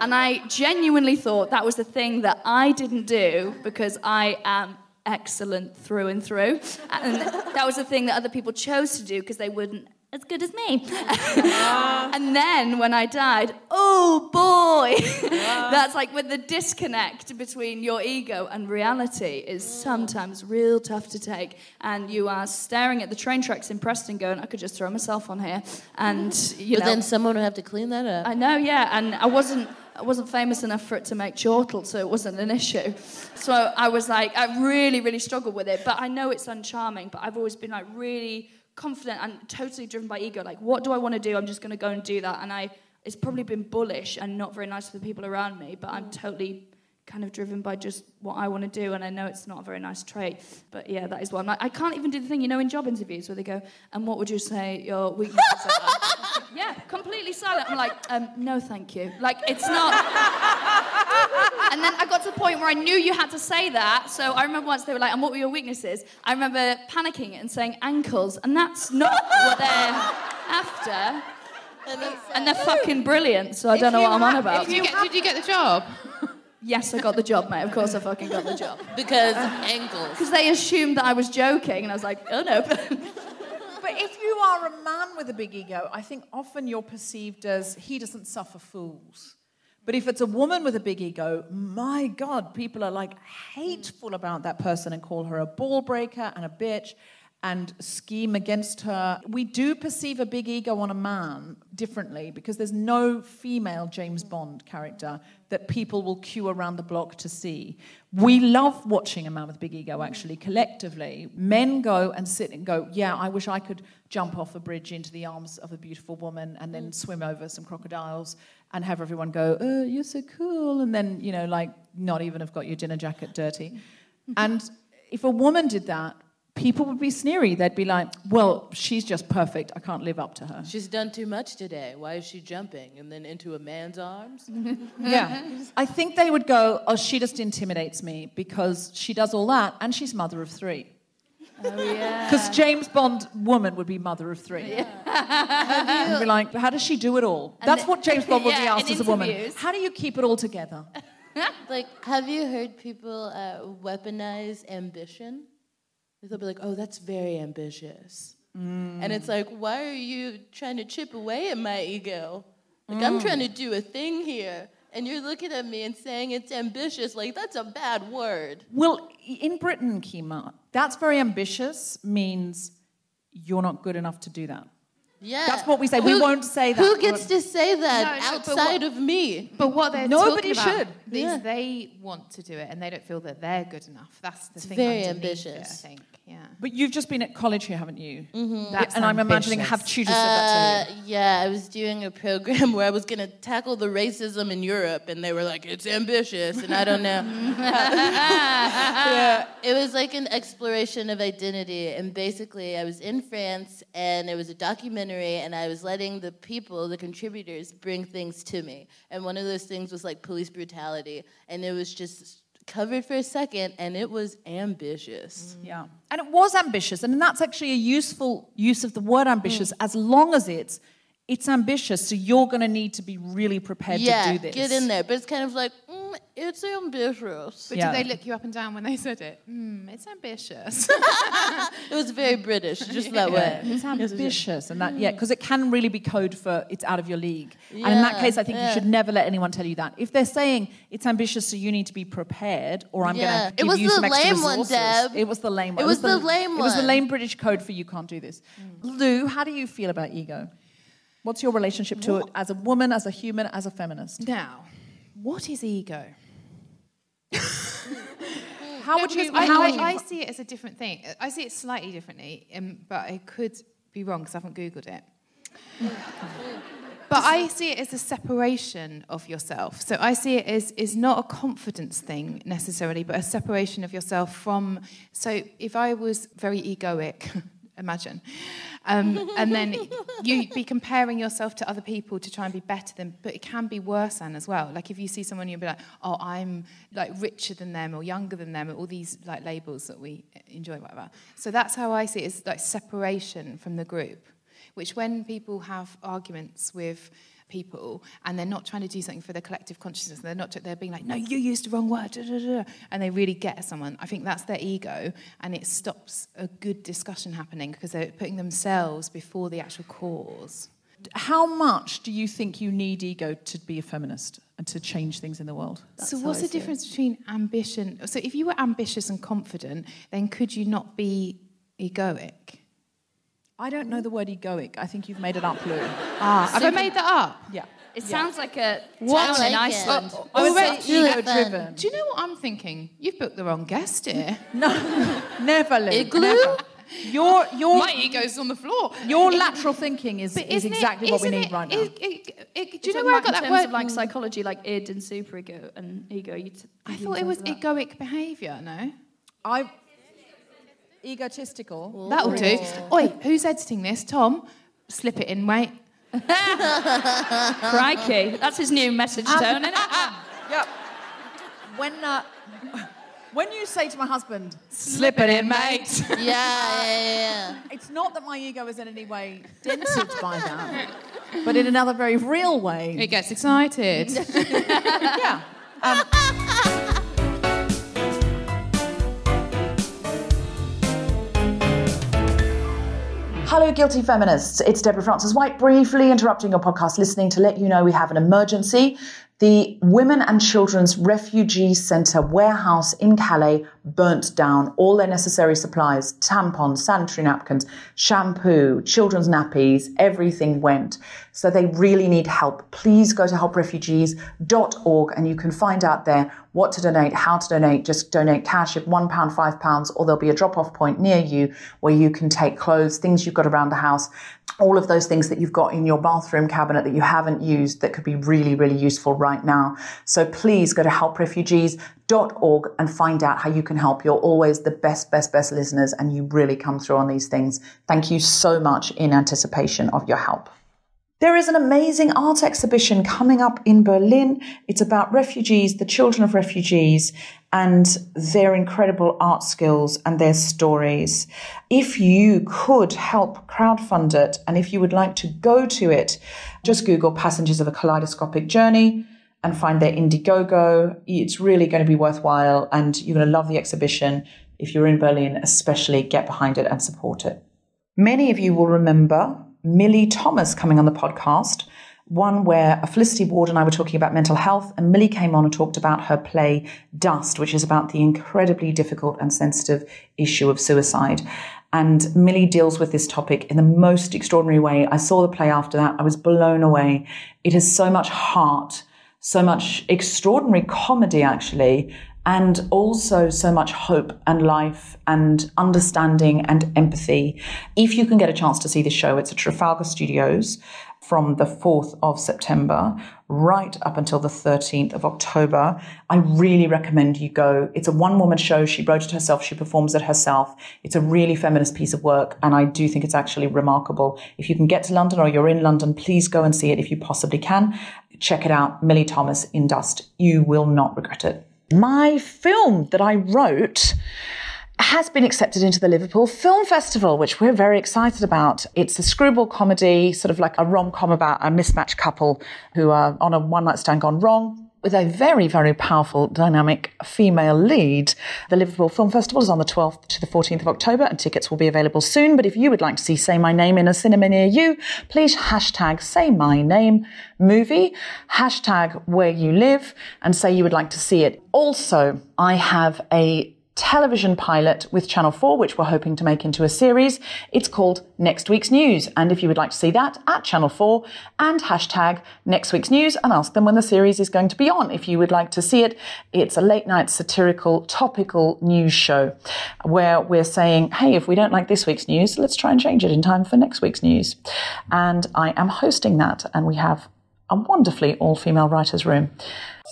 And I genuinely thought that was the thing that I didn't do because I am excellent through and through. And that was the thing that other people chose to do because they wouldn't as good as me. And then when I died, oh boy, that's when the disconnect between your ego and reality is sometimes real tough to take, and you are staring at the train tracks in Preston going, I could just throw myself on here. And then someone would have to clean that up. I know, yeah, and I wasn't I wasn't famous enough for it to make chortle, so it wasn't an issue. So I was like, I really, really struggled with it. But I know it's uncharming, but I've always been like really confident and totally driven by ego. Like, what do I want to do? I'm just going to go and do that. And it's probably been bullish and not very nice to the people around me, but I'm totally kind of driven by just what I want to do, and I know it's not a very nice trait, but yeah, that is what I'm like. I can't even do the thing, you know, in job interviews where they go, and what would you say your weaknesses are? Yeah, completely silent. I'm like, no, thank you. Like, it's not. And then I got to the point where I knew you had to say that, so I remember once they were like, and what were your weaknesses? I remember panicking and saying ankles, and that's not what they're after. And they're fucking brilliant, so I don't know what I'm on about. Did you get the job? Yes, I got the job, mate. Of course I fucking got the job. Because ankles. Because they assumed that I was joking, and I was like, oh, no. But if you are a man with a big ego, I think often you're perceived as, he doesn't suffer fools. But if it's a woman with a big ego, my God, people are, like, hateful about that person and call her a ball breaker and a bitch and scheme against her. We do perceive a big ego on a man differently because there's no female James Bond character that people will queue around the block to see. We love watching a man with a big ego, actually, collectively. Men go and sit and go, yeah, I wish I could jump off a bridge into the arms of a beautiful woman and then swim over some crocodiles and have everyone go, oh, you're so cool, and then, you know, like, not even have got your dinner jacket dirty. And if a woman did that, people would be sneery. They'd be like, well, she's just perfect. I can't live up to her. She's done too much today. Why is she jumping? And then into a man's arms? Yeah. I think they would go, oh, she just intimidates me because she does all that and she's mother of three. Oh, yeah. Because James Bond woman would be mother of three. Yeah. And be like, how does she do it all? And that's what James Bond would be asked as a woman. How do you keep it all together? Like, have you heard people weaponize ambition? They'll be like, oh, that's very ambitious. And it's like, why are you trying to chip away at my ego? Like, I'm trying to do a thing here, and you're looking at me and saying it's ambitious. Like, that's a bad word. Well, in Britain, Kima, that's very ambitious means you're not good enough to do that. Yeah. That's what we say. We won't say that. Who gets to say that outside of me? But what they're talking about... Nobody should. They want to do it, and they don't feel that they're good enough. That's the thing. Very ambitious, I think. Yeah. But you've just been at college here, haven't you? Mm-hmm. That's and I'm imagining, have tutors said that to you? Yeah, I was doing a program where I was going to tackle the racism in Europe, and they were like, it's ambitious, and I don't know. Yeah. It was like an exploration of identity, and basically I was in France, and it was a documentary, and I was letting the people, the contributors, bring things to me. And one of those things was like police brutality, and it was just... covered for a second, and it was ambitious. Yeah. And it was ambitious, and that's actually a useful use of the word ambitious, as long as it's ambitious, so you're going to need to be really prepared to do this. Yeah, get in there. But it's kind of like, it's ambitious. But did they look you up and down when they said it? It's ambitious. It was very British, just that way. It's ambitious. And that, because it can really be code for it's out of your league. Yeah, and in that case, I think you should never let anyone tell you that. If they're saying it's ambitious, so you need to be prepared, or I'm going to give you some extra resources. It was the lame one, Deb. It was the lame one. It was the lame British code for you can't do this. Lou, how do you feel about ego? What's your relationship to it as a woman, as a human, as a feminist? Now, what is ego? I see it as a different thing. I see it slightly differently, but I could be wrong because I haven't Googled it. But I see it as a separation of yourself. So I see it as is not a confidence thing necessarily, but a separation of yourself from... So if I was very egoic... imagine. And then you'd be comparing yourself to other people to try and be better than, but it can be worse than as well. Like if you see someone, you'll be like, oh, I'm like richer than them or younger than them, or all these like labels that we enjoy, whatever. So that's how I see it, is like separation from the group, which when people have arguments with people and they're not trying to do something for their collective consciousness, they're being like, no, you used the wrong word, and they really get someone. I think that's their ego, and it stops a good discussion happening because they're putting themselves before the actual cause. How much do you think you need ego to be a feminist and to change things in the world? That's so what's the difference between ambition? So if you were ambitious and confident, then could you not be egoic? I don't know the word egoic. I think you've made it up, Lou. Have I made that up? Yeah. It sounds like a town in Iceland. Already ego-driven. Do you know what I'm thinking? You've booked the wrong guest here. No, never, Lou. Igloo? Never. My ego's on the floor. Your lateral thinking is exactly what we need right now. Do you know where I got that word? Of like psychology, like id and superego and ego. I thought it was egoic behaviour. No, egotistical. Ooh. That'll do. Oi, who's editing this? Tom, slip it in, mate. Crikey, that's his new message tone, isn't it? Yep. When you say to my husband, slip it in, mate. Yeah. It's not that my ego is in any way dented by that, but in another very real way. It gets excited. Yeah. Hello, Guilty Feminists. It's Deborah Frances-White, briefly interrupting your podcast listening to let you know we have an emergency. The Women and Children's Refugee Centre warehouse in Calais burnt down. All their necessary supplies, tampons, sanitary napkins, shampoo, children's nappies, everything went. So they really need help. Please go to helprefugees.org and you can find out there what to donate, how to donate. Just donate cash of £1, £5, or there'll be a drop-off point near you where you can take clothes, things you've got around the house, all of those things that you've got in your bathroom cabinet that you haven't used that could be really, really useful right now. So please go to helprefugees.org and find out how you can help. You're always the best listeners, and you really come through on these things. Thank you so much in anticipation of your help. There is an amazing art exhibition coming up in Berlin. It's about refugees, the children of refugees, and their incredible art skills and their stories. If you could help crowdfund it, and if you would like to go to it, just Google Passengers of a Kaleidoscopic Journey and find their Indiegogo. It's really going to be worthwhile, and you're going to love the exhibition. If you're in Berlin, especially, get behind it and support it. Many of you will remember Millie Thomas coming on the podcast, one where Felicity Ward and I were talking about mental health, and Millie came on and talked about her play Dust, which is about the incredibly difficult and sensitive issue of suicide. And Millie deals with this topic in the most extraordinary way. I saw the play after that. I was blown away. It has so much heart, so much extraordinary comedy, actually, and also so much hope and life and understanding and empathy. If you can get a chance to see the show, it's at Trafalgar Studios from the 4th of September right up until the 13th of October. I really recommend you go. It's a one-woman show. She wrote it herself. She performs it herself. It's a really feminist piece of work, and I do think it's actually remarkable. If you can get to London or you're in London, please go and see it if you possibly can. Check it out, Millie Thomas in Dust. You will not regret it. My film that I wrote has been accepted into the Liverpool Film Festival, which we're very excited about. It's a screwball comedy, sort of like a rom-com about a mismatched couple who are on a one-night stand gone wrong, with a very, very powerful, dynamic female lead. The Liverpool Film Festival is on the 12th to the 14th of October, and tickets will be available soon. But if you would like to see Say My Name in a cinema near you, please hashtag Say My Name Movie, hashtag Where You Live, and say you would like to see it. Also, I have a television pilot with Channel 4, which we're hoping to make into a series. It's called Next Week's News. And if you would like to see that, at Channel 4 and hashtag Next Week's News, and ask them when the series is going to be on if you would like to see it. It's a late night satirical topical news show where we're saying, hey, if we don't like this week's news, let's try and change it in time for next week's news. And I am hosting that, and we have a wonderfully all-female writer's room.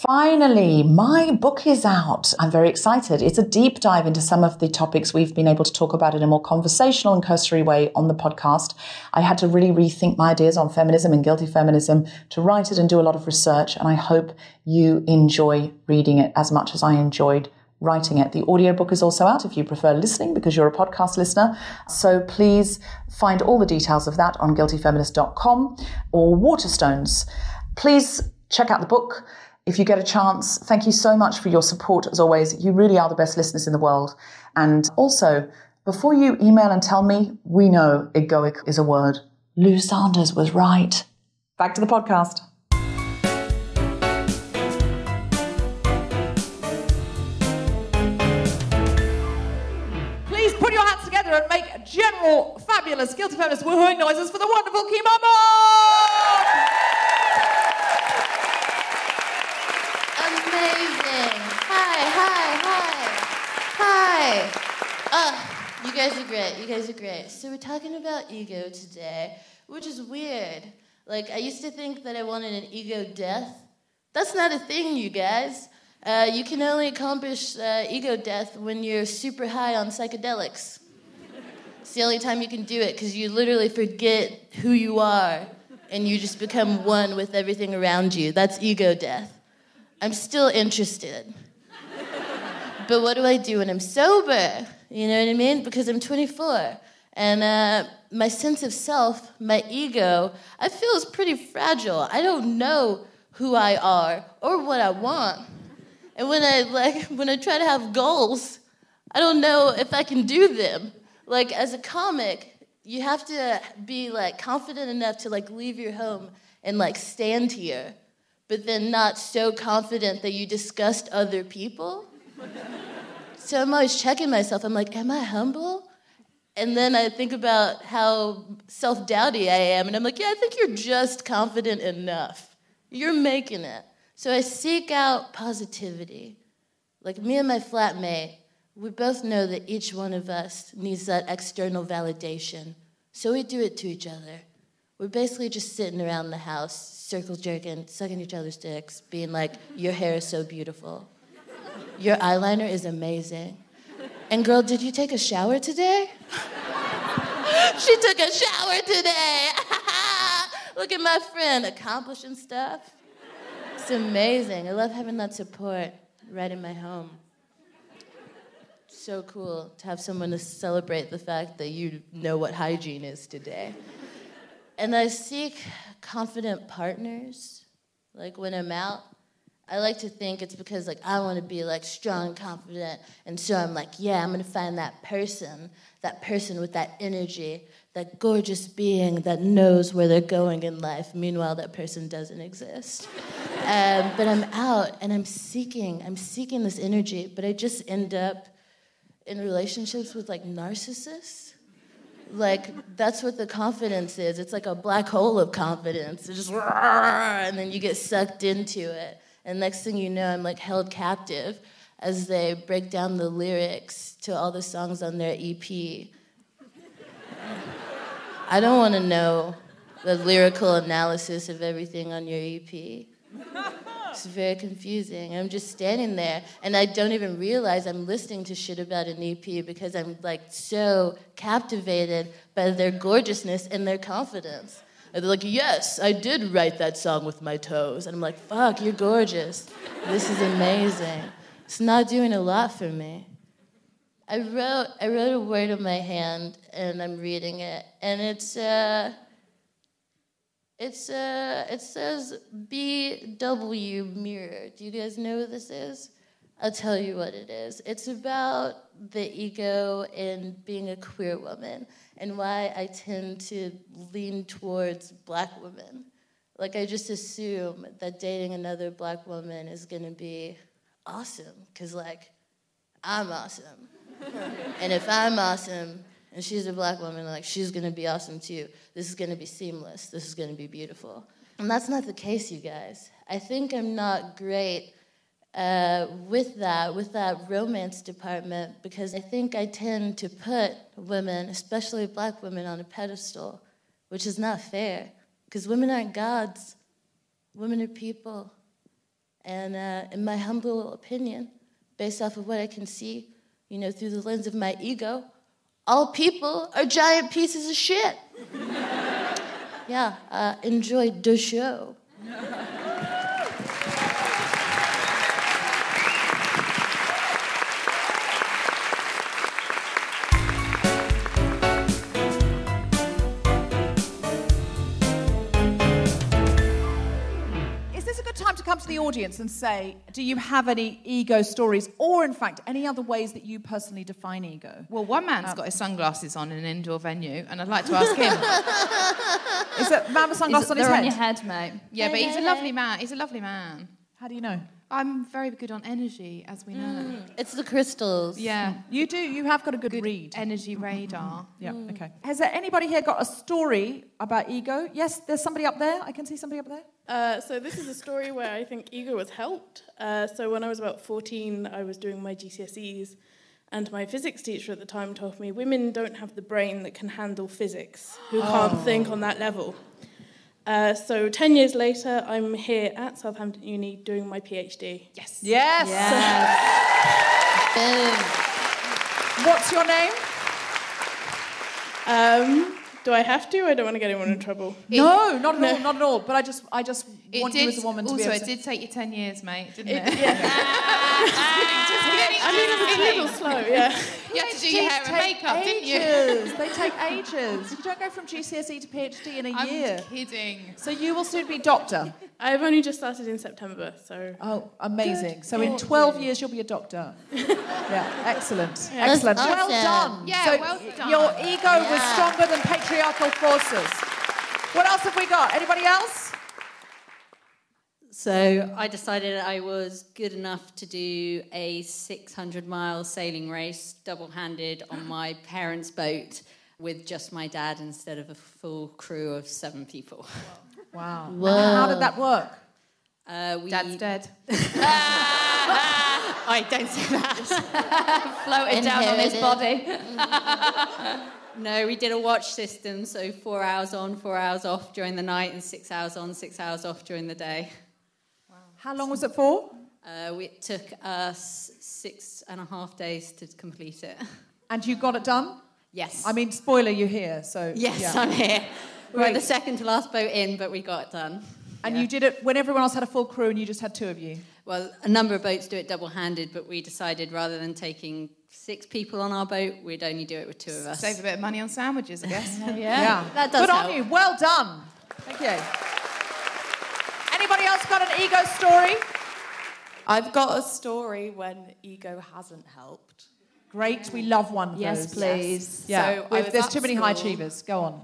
Finally, my book is out. I'm very excited. It's a deep dive into some of the topics we've been able to talk about in a more conversational and cursory way on the podcast. I had to really rethink my ideas on feminism and guilty feminism to write it and do a lot of research, and I hope you enjoy reading it as much as I enjoyed writing it. The audiobook is also out if you prefer listening, because you're a podcast listener. So please find all the details of that on guiltyfeminist.com or Waterstones. Please check out the book if you get a chance. Thank you so much for your support, as always. You really are the best listeners in the world. And also, before you email and tell me, we know egoic is a word. Lou Sanders was right. Back to the podcast. And make a general, fabulous, guilty feminist woohooing noises for the wonderful Kima Moore! guys are great. You guys are great. So we're talking about ego today, which is weird. Like, I used to think that I wanted an ego death. That's not a thing, you guys. You can only accomplish ego death when you're super high on psychedelics. It's the only time you can do it, because you literally forget who you are, and you just become one with everything around you. That's ego death. I'm still interested. But what do I do when I'm sober? You know what I mean? Because I'm 24. And my sense of self, my ego, I feel is pretty fragile. I don't know who I are or what I want. And when I try to have goals, I don't know if I can do them. Like, as a comic, you have to be like confident enough to like leave your home and like stand here, but then not so confident that you disgust other people. So I'm always checking myself. I'm like, am I humble? And then I think about how self-doubty I am, and I'm like, yeah, I think you're just confident enough. You're making it. So I seek out positivity. Like, me and my flatmate, we both know that each one of us needs that external validation. So we do it to each other. We're basically just sitting around the house, circle jerking, sucking each other's dicks, being like, your hair is so beautiful. Your eyeliner is amazing. And girl, did you take a shower today? She took a shower today. Look at my friend accomplishing stuff. It's amazing. I love having that support right in my home. So cool to have someone to celebrate the fact that you know what hygiene is today. And I seek confident partners. Like, when I'm out, I like to think it's because like I want to be like strong, confident, and so I'm like, yeah, I'm gonna find that person with that energy, that gorgeous being that knows where they're going in life. Meanwhile, that person doesn't exist. But I'm out and I'm seeking this energy, but I just end up in relationships with like narcissists. Like, that's what the confidence is. It's like a black hole of confidence. It just, and then you get sucked into it. And next thing you know, I'm like held captive as they break down the lyrics to all the songs on their EP. I don't want to know the lyrical analysis of everything on your EP. It's very confusing. I'm just standing there, and I don't even realize I'm listening to shit about an EP because I'm like so captivated by their gorgeousness and their confidence. And they're like, yes, I did write that song with my toes. And I'm like, fuck, you're gorgeous. This is amazing. It's not doing a lot for me. I wrote a word on my hand, and I'm reading it, and it says BW mirror. Do you guys know what this is? I'll tell you what it is. It's about the ego and being a queer woman, and why I tend to lean towards black women. Like, I just assume that dating another black woman is gonna be awesome, because like, I'm awesome. And if I'm awesome, and she's a black woman, like, she's gonna be awesome too. This is gonna be seamless. This is gonna be beautiful. And that's not the case, you guys. I think I'm not great with that romance department, because I think I tend to put women, especially black women, on a pedestal, which is not fair, because women aren't gods. Women are people. And in my humble opinion, based off of what I can see, you know, through the lens of my ego, all people are giant pieces of shit. Yeah, enjoy the show. Is this a good time to come to the audience and say, do you have any ego stories, or in fact any other ways that you personally define ego? Well, one man's got his sunglasses on in an indoor venue, and I'd like to ask him. Is that man with sunglasses on his head? They're on your head, mate. Yeah, but he's a lovely man. He's a lovely man. How do you know? I'm very good on energy, as we know. It's the crystals. Yeah. You do. You have got a good read. Energy radar. Mm-hmm. Yeah, okay. Has there anybody here got a story about ego? Yes, there's somebody up there. I can see somebody up there. So this is a story where I think ego was helped. So when I was about 14, I was doing my GCSEs, And my physics teacher at the time told me, women don't have the brain that can handle physics, who can't think on that level. So 10 years later, I'm here at Southampton Uni doing my PhD. Yes. Yes. Yes. Boom. What's your name? Do I have to? I don't want to get anyone in trouble. No, not at all. But I just want you as a woman to be able to... Also, it did take you 10 years, mate, didn't it? Yeah. Just kidding. I mean, it was a little slow, yeah. You had to do your hair and makeup, didn't you? They take ages. You don't go from GCSE to PhD in a year. I'm kidding. So you will soon be doctor. I've only just started in September, so... Oh, amazing. Good. So in 12 years, you'll be a doctor. Yeah, excellent. Yeah. Excellent. Awesome. Well done. Yeah, so well done. Your ego was stronger than patriarchal forces. What else have we got? Anybody else? So I decided I was good enough to do a 600-mile sailing race, double-handed, on my parents' boat with just my dad instead of a full crew of 7 people. Wow. And how did that work? Dad's dead. I don't say that. Floated down on his body. No, we did a watch system, so 4 hours on, 4 hours off during the night, and 6 hours on, 6 hours off during the day. Wow. How long was it for? It took us 6.5 days to complete it. And you got it done? Yes. I mean, spoiler, you're here, so... Yes, yeah. I'm here. We were the second to last boat in, but we got it done. And you did it when everyone else had a full crew and you just had 2 of you? Well, a number of boats do it double-handed, but we decided rather than taking 6 people on our boat, we'd only do it with 2 of us. Save a bit of money on sandwiches, I guess. Yeah. That does help. Good on you. Well done. Thank you. Anybody else got an ego story? I've got a story when ego hasn't helped. Great. We love one of those. Yes, please. Yeah. So there's too many high achievers. Go on.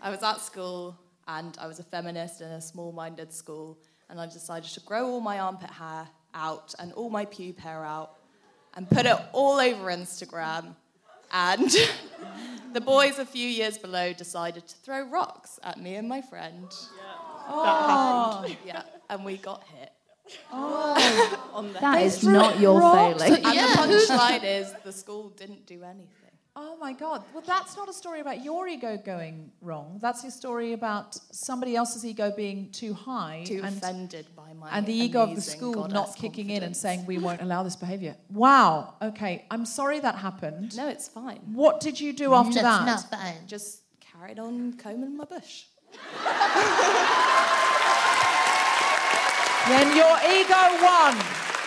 I was at school... And I was a feminist in a small-minded school, and I decided to grow all my armpit hair out and all my pube hair out and put it all over Instagram. And the boys a few years below decided to throw rocks at me and my friend. Yeah. Oh. That happened. Yeah, and we got hit. Oh. On the that is not your failing. And the punchline is the school didn't do anything. Oh, my God. Well, that's not a story about your ego going wrong. That's a story about somebody else's ego being too high. Too offended by my and the ego of the school not kicking in and saying, we won't allow this behaviour. Wow. Okay. I'm sorry that happened. No, it's fine. What did you do after that? Not fine. Just carried on combing my bush. Then your ego won.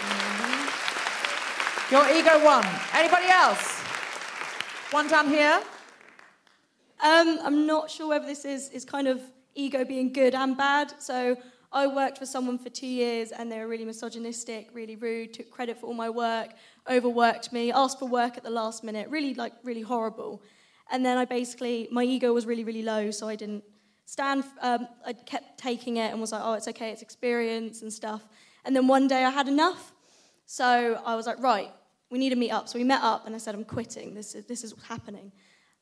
Mm-hmm. Your ego won. Anybody else? One down here. I'm not sure whether this is kind of ego being good and bad. So I worked for someone for 2 years and they were really misogynistic, really rude, took credit for all my work, overworked me, asked for work at the last minute, really horrible. And then I basically, my ego was really, really low, so I didn't stand. I kept taking it and was like, oh, it's okay, it's experience and stuff. And then one day I had enough. So I was like, right. We need to meet up. So we met up, and I said, I'm quitting. This is what's happening.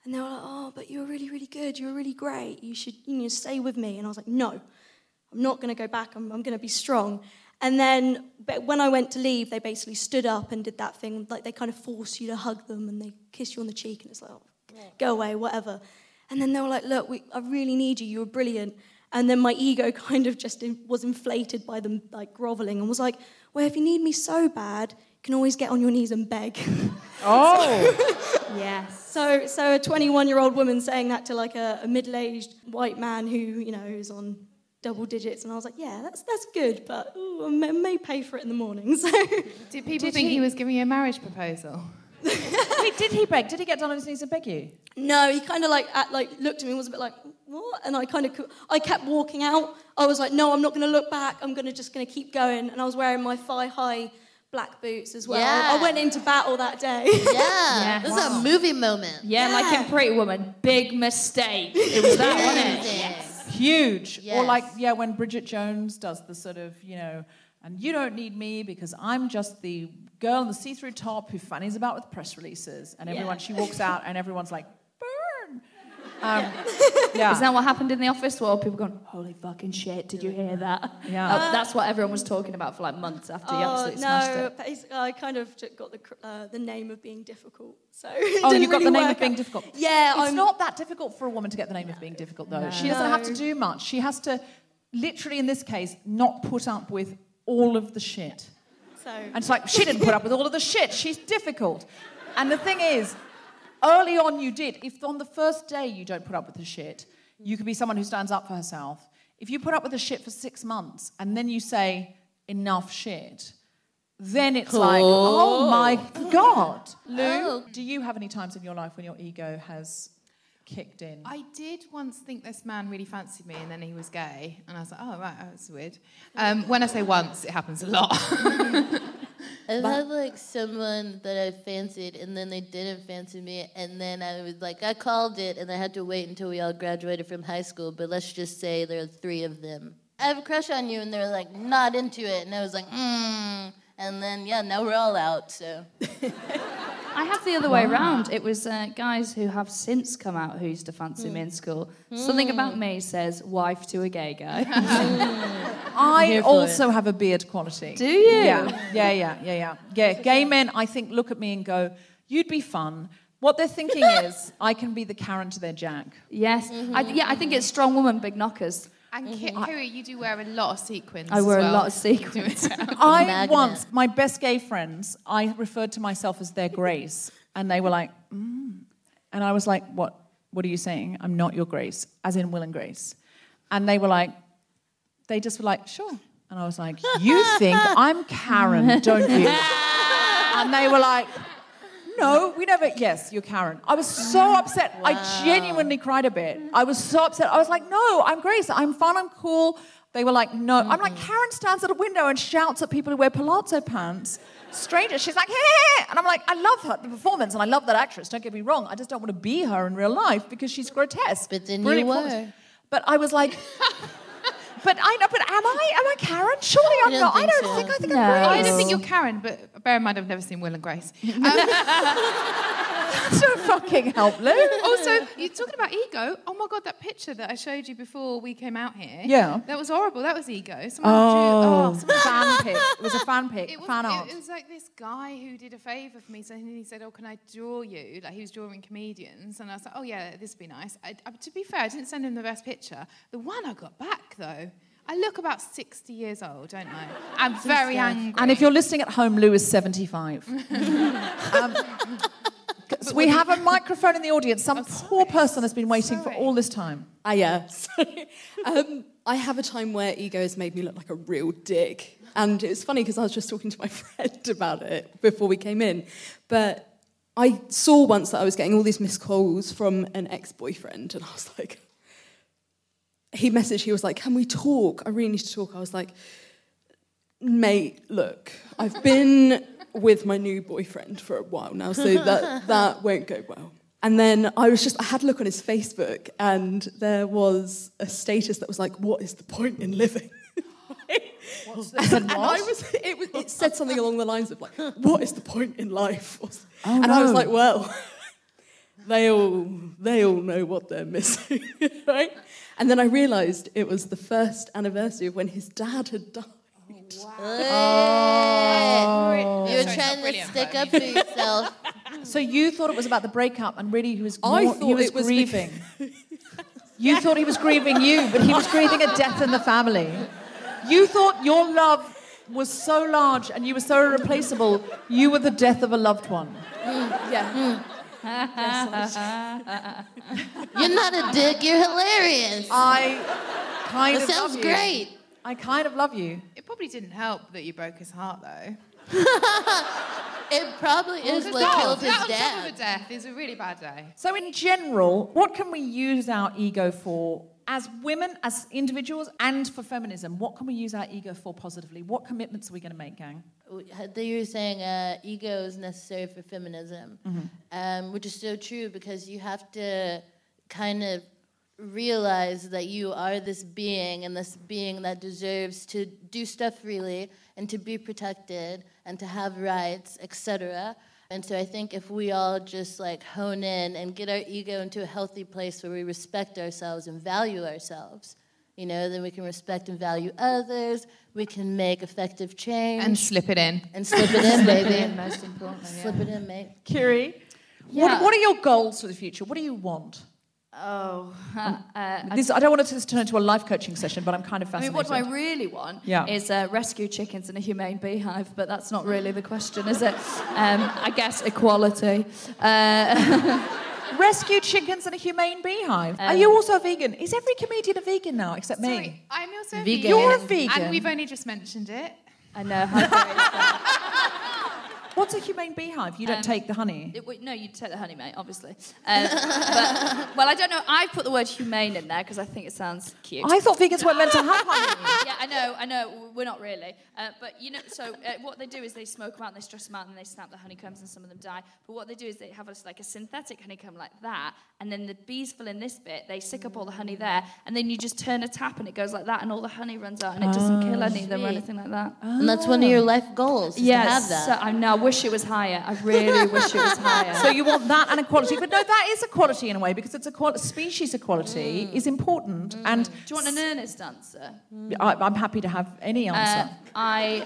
And they were like, oh, but you were really, really good. You were really great. You need to stay with me. And I was like, no, I'm not going to go back. I'm going to be strong. And then when I went to leave, they basically stood up and did that thing. Like, they kind of force you to hug them, and they kiss you on the cheek, and it's like, oh, go away, whatever. And then they were like, look, I really need you. You were brilliant. And then my ego kind of just was inflated by them, like, groveling, and was like, well, if you need me so bad... can always get on your knees and beg. Oh. Yes. So a 21-year-old woman saying that to like a middle-aged white man who, you know, is on double digits, and I was like, yeah, that's good, but ooh, I may pay for it in the morning. So did people think he was giving you a marriage proposal? Wait, did he beg? Did he get down on his knees and beg you? No, he kind of looked at me and was a bit like, what? And I kept walking out. I was like, no, I'm not going to look back. I'm just going to keep going. And I was wearing my thigh-high black boots as well. Yeah. I went into battle that day. Yeah. This is a movie moment. Yeah, like in Pretty Woman. Big mistake. It was that, wasn't it? Yes. Huge. Yes. Or when Bridget Jones does the sort of, you know, and you don't need me because I'm just the girl in the see-through top who fannies about with press releases. And everyone, she walks out and everyone's like, burn. Yeah. Is that what happened in the office? Well, people going, holy fucking shit, did you hear that? Yeah. That's what everyone was talking about for like months after you absolutely smashed it. Oh, no, I kind of got the name of being difficult. So oh, you got really the name of being difficult. Yeah. It's not that difficult for a woman to get the name of being difficult, though. No. She doesn't have to do much. She has to, literally in this case, not put up with all of the shit. So. And it's like, she didn't put up with all of the shit. She's difficult. And the thing is, early on you did. If on the first day you don't put up with the shit, you could be someone who stands up for herself. If you put up with the shit for 6 months and then you say, enough shit, then it's like, oh my God. Lou, do you have any times in your life when your ego has kicked in? I did once think this man really fancied me and then he was gay. And I was like, oh, right, that's weird. When I say once, it happens a lot. I've had, like, someone that I fancied, and then they didn't fancy me, and then I was like, I called it, and I had to wait until we all graduated from high school, but let's just say there are 3 of them. I have a crush on you, and they're, like, not into it, and I was like, and then, yeah, now we're all out, so. I have the other way around. It was guys who have since come out who used to fancy me in school. Something about me says wife to a gay guy. I also have a beard quality. Do you? Yeah. Gay men, I think, look at me and go, you'd be fun. What they're thinking is, I can be the Karen to their Jack. Yes. I think it's strong woman, big knockers. And Kiri, you do wear a lot of sequins. I wear a lot of sequins. Once, my best gay friends, I referred to myself as their Grace, and they were like, and I was like, what are you saying? I'm not your Grace, as in Will and Grace. And they were like, they just were like, sure. And I was like, you think I'm Karen, don't you? And they were like, no, we never... Yes, you're Karen. I was so upset. Wow. I genuinely cried a bit. I was so upset. I was like, no, I'm Grace. I'm fun. I'm cool. They were like, no. I'm like, Karen stands at a window and shouts at people who wear palazzo pants. Strangers. She's like, hey! And I'm like, I love her, the performance, and I love that actress. Don't get me wrong. I just don't want to be her in real life because she's grotesque. But then you were. But I was like... But I know. But am I? Am I Karen? Surely I'm not. I don't think I'm Grace. I don't think you're Karen. But bear in mind, I've never seen Will and Grace. So fucking help, Lou. Also, you're talking about ego. Oh my God, that picture that I showed you before we came out here. Yeah. That was horrible. That was ego. Fan pic. It was a fan pic. It was fan art. It was like this guy who did a favour for me. So he said, "Oh, can I draw you?" Like he was drawing comedians, and I was like, "Oh yeah, this would be nice." To be fair, I didn't send him the best picture. The one I got back though. I look about 60 years old, don't I? I'm very angry. And if you're listening at home, Lou is 75. We have a microphone in the audience. Some poor person has been waiting for all this time. I have a time where ego has made me look like a real dick. And it's funny because I was just talking to my friend about it before we came in. But I saw once that I was getting all these missed calls from an ex-boyfriend. And I was like... He was like, can we talk? I really need to talk. I was like, mate, look, I've been... with my new boyfriend for a while now, so that won't go well. And then I had a look on his Facebook, and there was a status that was like, what is the point in living? It said something along the lines of like, what is the point in life? I was like, well, they all know what they're missing, right? And then I realised it was the first anniversary of when his dad had died. Wow. Oh. You were trying to stick up for yourself. So you thought it was about the breakup, and really he was grieving. You thought he was grieving you, but he was grieving a death in the family. You thought your love was so large and you were so irreplaceable, you were the death of a loved one. You're not a dick, you're hilarious. That sounds great. I kind of love you. It probably didn't help that you broke his heart, though. It probably is what killed his dad. That on top of a death is a really bad day. So in general, what can we use our ego for as women, as individuals, and for feminism? What can we use our ego for positively? What commitments are we going to make, gang? You were saying ego is necessary for feminism, which is so true because you have to kind of realize that you are this being that deserves to do stuff freely and to be protected and to have rights, etc. And so I think if we all just like hone in and get our ego into a healthy place where we respect ourselves and value ourselves, you know, then we can respect and value others. We can make effective change. And slip it in. And slip it in, baby. Slip it in, most importantly. Yeah. Slip it in, mate. Kiri, yeah. What are your goals for the future? What do you want? Oh. I don't want it to turn into a life coaching session, but I'm kind of fascinated. I mean, what do I really want is rescue chickens in a humane beehive, but that's not really the question, is it? I guess equality. Rescue chickens in a humane beehive. Are you also a vegan? Is every comedian a vegan now except me? I'm also a vegan. You're a vegan. And we've only just mentioned it. I know. What's a humane beehive? You don't take the honey? No, you take the honey, mate, obviously. I don't know. I put the word humane in there because I think it sounds cute. I thought vegans weren't meant to have honey. Yeah, I know. We're not really. But, you know, so what they do is they smoke them out and they stress them out and they snap the honeycombs and some of them die. But what they do is they have a synthetic honeycomb like that, and then the bees fill in this bit, they sick up all the honey there, and then you just turn a tap and it goes like that and all the honey runs out and it doesn't kill any of them or anything like that. Oh. And that's one of your life goals, to have that. Yes, so I know. I wish it was higher. I really wish it was higher. So you want that and equality. But no, that is equality in a way, because it's species equality is important. Mm. And do you want an earnest answer? I'm happy to have any answer. I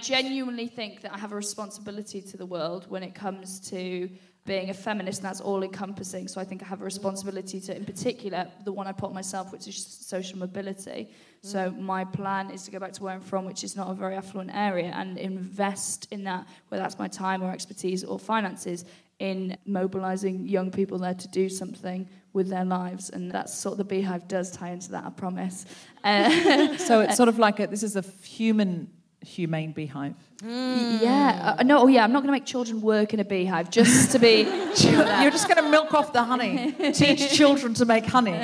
genuinely think that I have a responsibility to the world when it comes to being a feminist, and that's all-encompassing. So I think I have a responsibility to, in particular, the one I put myself, which is social mobility. So my plan is to go back to where I'm from, which is not a very affluent area, and invest in that, whether that's my time or expertise or finances, in mobilising young people there to do something with their lives. And that's sort of the beehive does tie into that, I promise. So it's sort of like this is a humane beehive. Mm. Yeah. I'm not going to make children work in a beehive just to be... You're just going to milk off the honey. Teach children to make honey.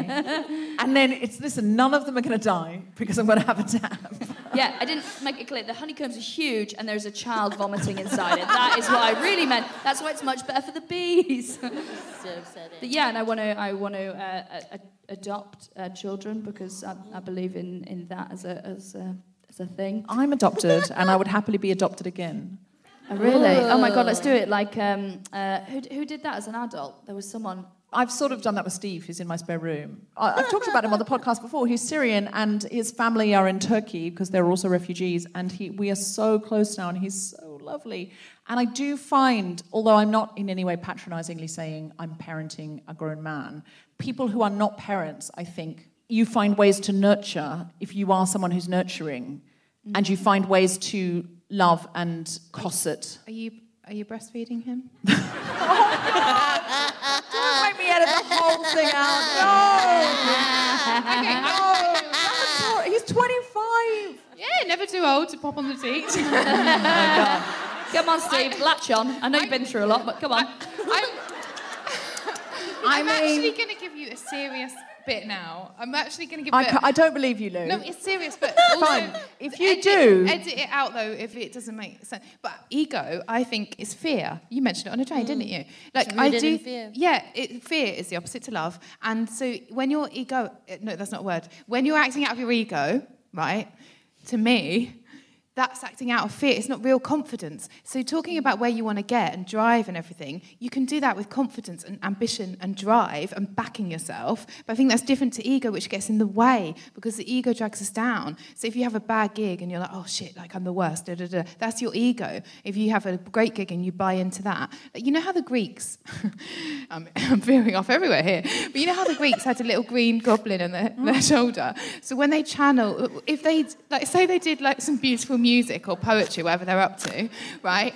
And then none of them are going to die because I'm going to have a tap. Yeah, I didn't make it clear. The honeycombs are huge and there's a child vomiting inside it. That is what I really meant. That's why it's much better for the bees. So upsetting. But yeah, and I want to adopt children because I believe in that as a thing. I'm adopted, and I would happily be adopted again. Oh, really? Ooh. Oh my God, let's do it. Like, who did that as an adult? There was someone. I've sort of done that with Steve, who's in my spare room. I've talked about him on the podcast before. He's Syrian, and his family are in Turkey because they're also refugees. And we are so close now, and he's so lovely. And I do find, although I'm not in any way patronisingly saying I'm parenting a grown man, people who are not parents, I think, you find ways to nurture if you are someone who's nurturing, and you find ways to love and cosset. Are you breastfeeding him? Don't make me edit the whole thing out. No. Okay. Oh, he's 25. Yeah, never too old to pop on the teat. Oh my God. Come on, Steve, latch on. I know you've been through a lot, but come on. I'm actually going to give you a serious bit now. I'm actually going to give it... I don't believe you, Lou. No, it's serious, but... Fine. If you edit it out, though, if it doesn't make sense. But ego, I think, is fear. You mentioned it on a train, didn't you? Like, I do... Fear. Yeah, fear is the opposite to love. And so when your ego... No, that's not a word. When you're acting out of your ego, right, to me... That's acting out of fear. It's not real confidence. So talking about where you want to get and drive and everything, you can do that with confidence and ambition and drive and backing yourself. But I think that's different to ego, which gets in the way because the ego drags us down. So if you have a bad gig and you're like, oh, shit, like I'm the worst, da, da, da, that's your ego. If you have a great gig and you buy into that. Like, you know how the Greeks... I'm veering off everywhere here. But you know how the Greeks had a little green goblin on their shoulder? So when they channel... If they... like, say they did like some beautiful music or poetry, whatever they're up to, right?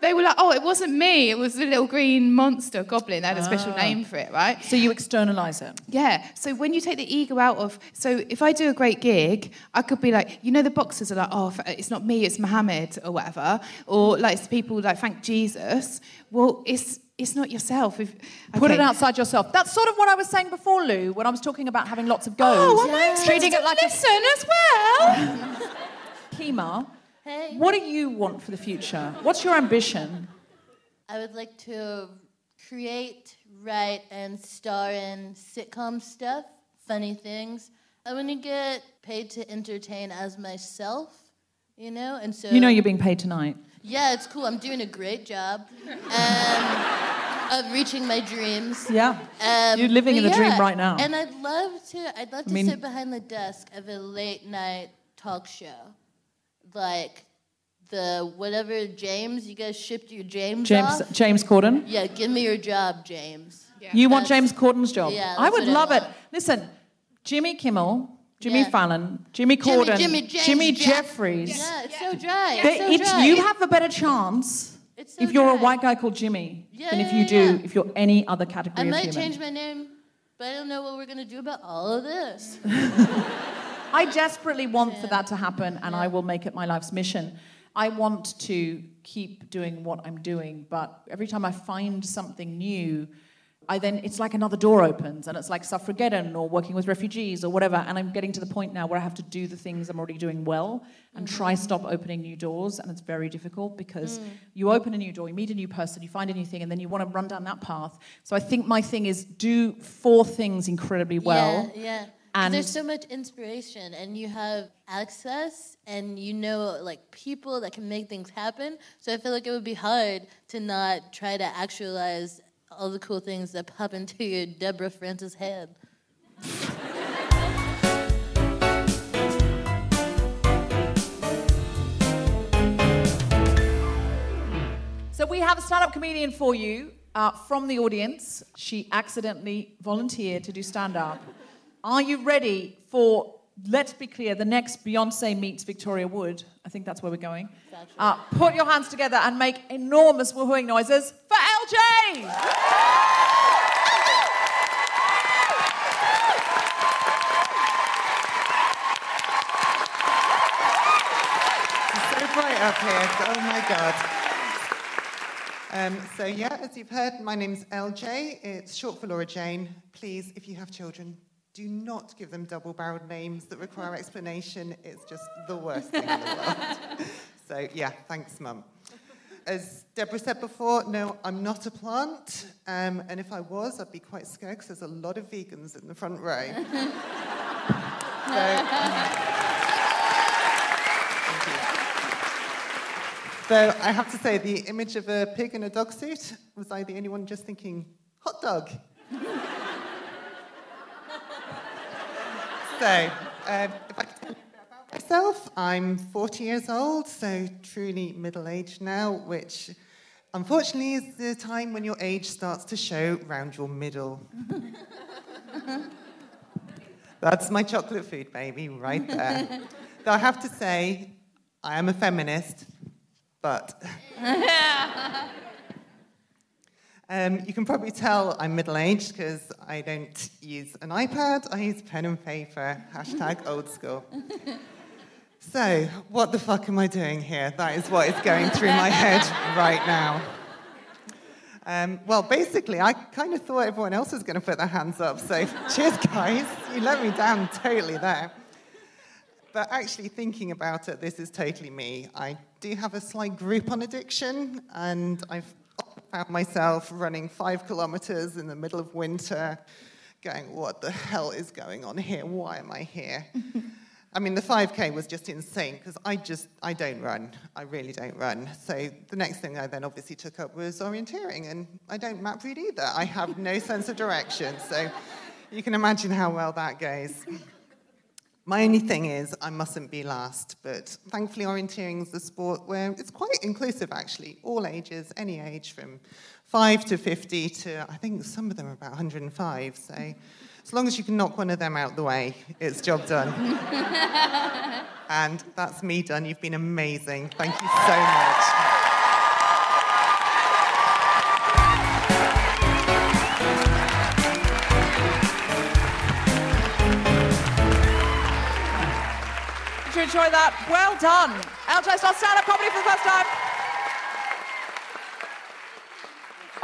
They were like, oh, it wasn't me, it was the little green monster goblin. They had a special name for it, right? So you externalise it. Yeah. So when you take the ego out of... So if I do a great gig, I could be like, you know, the boxers are like, oh, it's not me, it's Muhammad or whatever. Or like people like, thank Jesus. Well, it's not yourself. Put it outside yourself. That's sort of what I was saying before, Lou, when I was talking about having lots of goals. Oh, I'm treating it like listen as well. Kima, hey. What do you want for the future? What's your ambition? I would like to create, write, and star in sitcom stuff, funny things. I want to get paid to entertain as myself. You know, and so... You know you're being paid tonight. Yeah, it's cool. I'm doing a great job of reaching my dreams. Yeah. You're living in the dream right now. And I'd love to sit behind the desk of a late-night talk show. Like... you guys shipped your James off? James Corden? Yeah, give me your job, James. Yeah. You want James Corden's job? Yeah, I would love it. Listen, Jimmy Kimmel, Jimmy Fallon, Jimmy Corden, Jimmy Jeffries. Yeah, it's so dry. You have a better chance if you're a white guy called Jimmy than if you do, if you're any other category of human. I might change my name, but I don't know what we're going to do about all of this. I desperately want for that to happen, and I will make it my life's mission. I want to keep doing what I'm doing, but every time I find something new, it's like another door opens, and it's like suffragettes or working with refugees or whatever, and I'm getting to the point now where I have to do the things I'm already doing well and try stop opening new doors, and it's very difficult because you open a new door, you meet a new person, you find a new thing, and then you want to run down that path. So I think my thing is do 4 things incredibly well. Yeah. And there's so much inspiration, and you have access, and you know, like, people that can make things happen. So I feel like it would be hard to not try to actualize all the cool things that pop into your Deborah Frances head. So we have a stand-up comedian for you from the audience. She accidentally volunteered to do stand-up. Are you ready for, let's be clear, the next Beyoncé meets Victoria Wood? I think that's where we're going. Exactly. Put your hands together and make enormous woohooing noises for LJ! It's so bright up here. Oh, my God. As you've heard, my name's LJ. It's short for Laura Jane. Please, if you have children... do not give them double-barreled names that require explanation. It's just the worst thing in the world. So, yeah, thanks, Mum. As Deborah said before, no, I'm not a plant. And if I was, I'd be quite scared because there's a lot of vegans in the front row. So I have to say, the image of a pig in a dog suit, was I the only one just thinking, hot dog? So, if I can tell you a bit about myself, I'm 40 years old, so truly middle-aged now, which unfortunately is the time when your age starts to show round your middle. That's my chocolate food, baby, right there. Though I have to say, I am a feminist, but... you can probably tell I'm middle-aged because I don't use an iPad. I use pen and paper. # old school. So, what the fuck am I doing here? That is what is going through my head right now. Basically, I kind of thought everyone else was going to put their hands up. So, cheers, guys. You let me down totally there. But actually thinking about it, this is totally me. I do have a slight group on addiction, and I've found myself running 5 kilometers in the middle of winter, going, what the hell is going on here? Why am I here? I mean, the 5K was just insane because I don't run. I really don't run. So the next thing I then obviously took up was orienteering, and I don't map read either. I have no sense of direction. So you can imagine how well that goes. My only thing is I mustn't be last, but thankfully orienteering is the sport where it's quite inclusive, actually. All ages, any age, from 5 to 50 to, I think some of them are about 105. So as long as you can knock one of them out the way, it's job done. And that's me done. You've been amazing. Thank you so much. Enjoy that. Well done. LJ Strauss, stand-up comedy for the first time.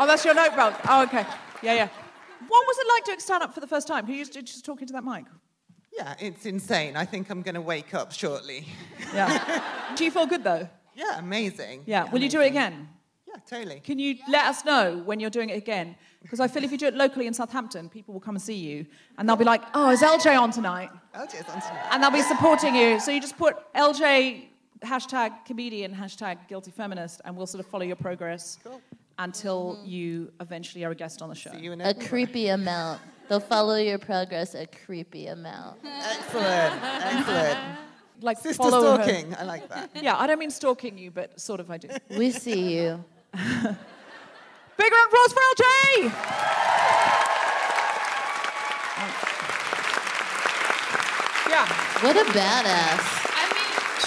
Oh, that's your note belt. Oh, okay. Yeah. What was it like doing stand-up for the first time? Who used to just talk into that mic? Yeah, it's insane. I think I'm going to wake up shortly. Yeah. Do you feel good, though? Yeah, amazing. Yeah. Will you do it again? Yeah, totally. Can you let us know when you're doing it again? Because I feel if you do it locally in Southampton, people will come and see you. And they'll be like, oh, is LJ on tonight? LJ's on tonight. And they'll be supporting you. So you just put LJ hashtag comedian, hashtag guilty feminist, and we'll sort of follow your progress until you eventually are a guest on the show. See you in a creepy amount. They'll follow your progress a creepy amount. Excellent, excellent. Like sister stalking, I like that. Yeah, I don't mean stalking you, but sort of I do. We see you. Big round of applause for LJ! Yeah. What a badass.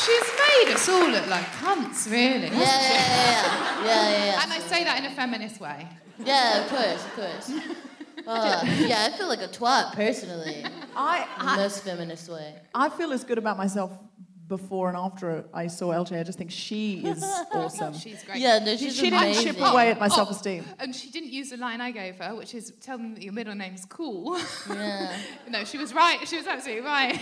She's made us all look like cunts, really. Yeah. And I say that in a feminist way. Yeah, of course, of course. Yeah, I feel like a twat, personally. In the most feminist way. I feel as good about myself before and after I saw LJ. I just think she is awesome. She's great. Yeah, no, she didn't chip away at my self-esteem. And she didn't use the line I gave her, which is, tell them that your middle name's cool. Yeah. No, she was right. She was absolutely right.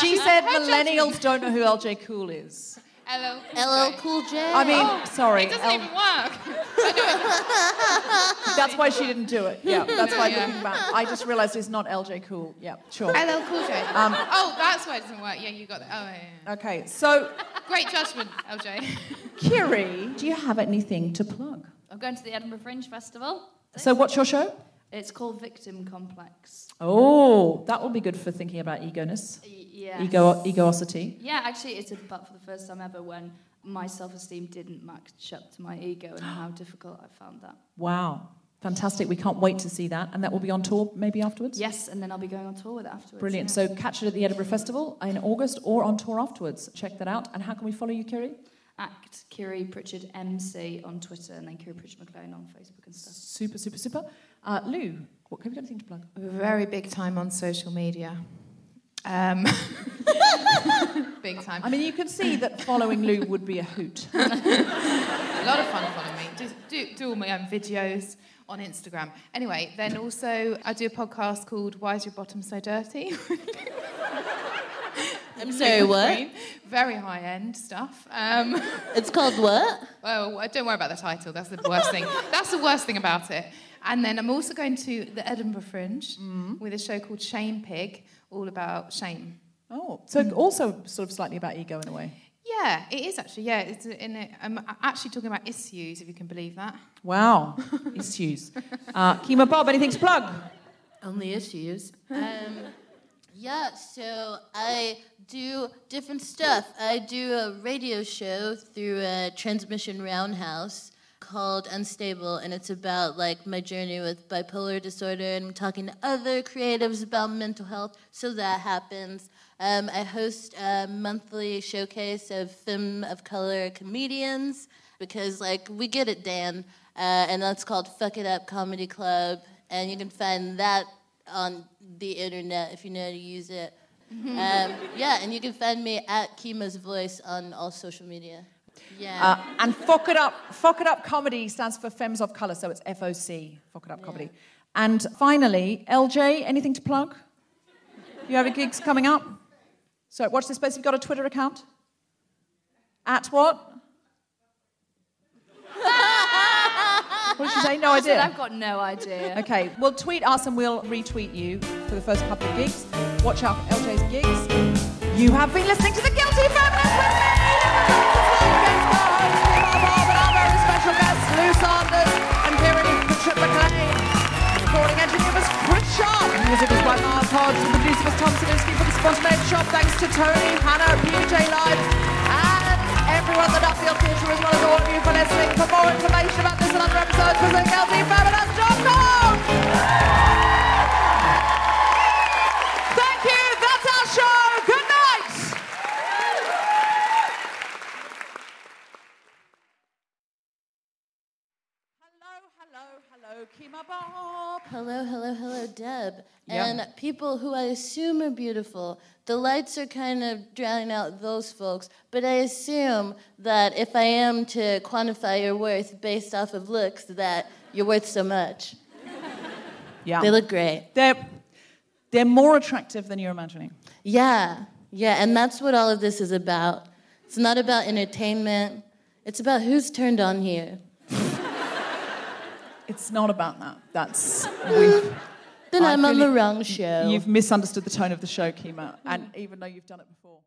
She said millennials don't know who LJ Cool is. LL Cool J. I mean, sorry. It doesn't even work. That's why she didn't do it. Yeah, that's why looking back. I just realised it's not LJ Cool. Yeah, sure. LL Cool J. That's why it doesn't work. Yeah, you got that. Oh, yeah. Okay, so... Great judgment, LJ. Kiri, do you have anything to plug? I'm going to the Edinburgh Fringe Festival. So what's your show? It's called Victim Complex. Oh, that would be good for thinking about ego-ness. Yeah. Egoosity. Yeah, actually, it's about for the first time ever when my self-esteem didn't match up to my ego and how difficult I found that. Wow. Fantastic. We can't wait to see that. And that will be on tour maybe afterwards? Yes, and then I'll be going on tour with it afterwards. Brilliant. Yeah. So catch it at the Edinburgh Festival in August or on tour afterwards. Check that out. And how can we follow you, Kiri? @ Kiri Pritchard MC on Twitter and then Kiri Pritchard-McLean on Facebook and stuff. Super, super, super. Lou, what have you got anything to plug? Very big time on social media. Big time. I mean, you can see that following Lou would be a hoot. A lot of fun following me. Just do all my own videos on Instagram. Anyway, then also I do a podcast called Why Is Your Bottom So Dirty? I'm sorry, what? Very high-end stuff. It's called what? Well, don't worry about the title. That's the worst thing. That's the worst thing about it. And then I'm also going to the Edinburgh Fringe with a show called Shame Pig, all about shame. Oh, so also sort of slightly about ego in a way. Yeah, it is actually. Yeah, it's I'm actually talking about issues, if you can believe that. Wow, issues. Kima Bob, anything to plug? Only issues. Yeah, so I do different stuff. I do a radio show through a Transmission Roundhouse called Unstable, and it's about like my journey with bipolar disorder, and I'm talking to other creatives about mental health, so that happens. I host a monthly showcase of femme of color comedians, because like we get it, Dan, and that's called Fuck It Up Comedy Club, and you can find that on the internet if you know how to use it. Yeah, and you can find me @ Kima's Voice on all social media. Yeah. And Fuck It Up Comedy stands for Femmes of Colour, so it's FOC, Fuck It Up Comedy. And finally, LJ, anything to plug? You have any gigs coming up? So watch this space. You've got a Twitter account? @ what? What did you say? No idea. I've got no idea. Okay, well, tweet us and we'll retweet you for the first couple of gigs. Watch out for LJ's gigs. You have been listening to The Guilty Feminist with me, James Bond, Levi, Bob, and our very special guests, Lou Sanders and Kiri Pritchard-McLean. Recording engineer was Pritchard. Music was by Miles Hodge. The producer was Tom Sidowski for the Spontaneity Shop. Thanks to Tony, Hannah, PJ Live, and everyone at the Duffield Theatre, as well as all of you for listening. For more information about this and other episodes, visit GuiltyFeminist.com. Thank you. That's our show. Good night. Hello, Kima Bob. Hello, Deb. Yeah. And people who I assume are beautiful. The lights are kind of drowning out those folks, but I assume that if I am to quantify your worth based off of looks, that you're worth so much. Yeah. They look great. They're more attractive than you're imagining. Yeah, and that's what all of this is about. It's not about entertainment. It's about who's turned on here. It's not about that. That's... Then I'm on the wrong show. You've misunderstood the tone of the show, Kima, and even though you've done it before.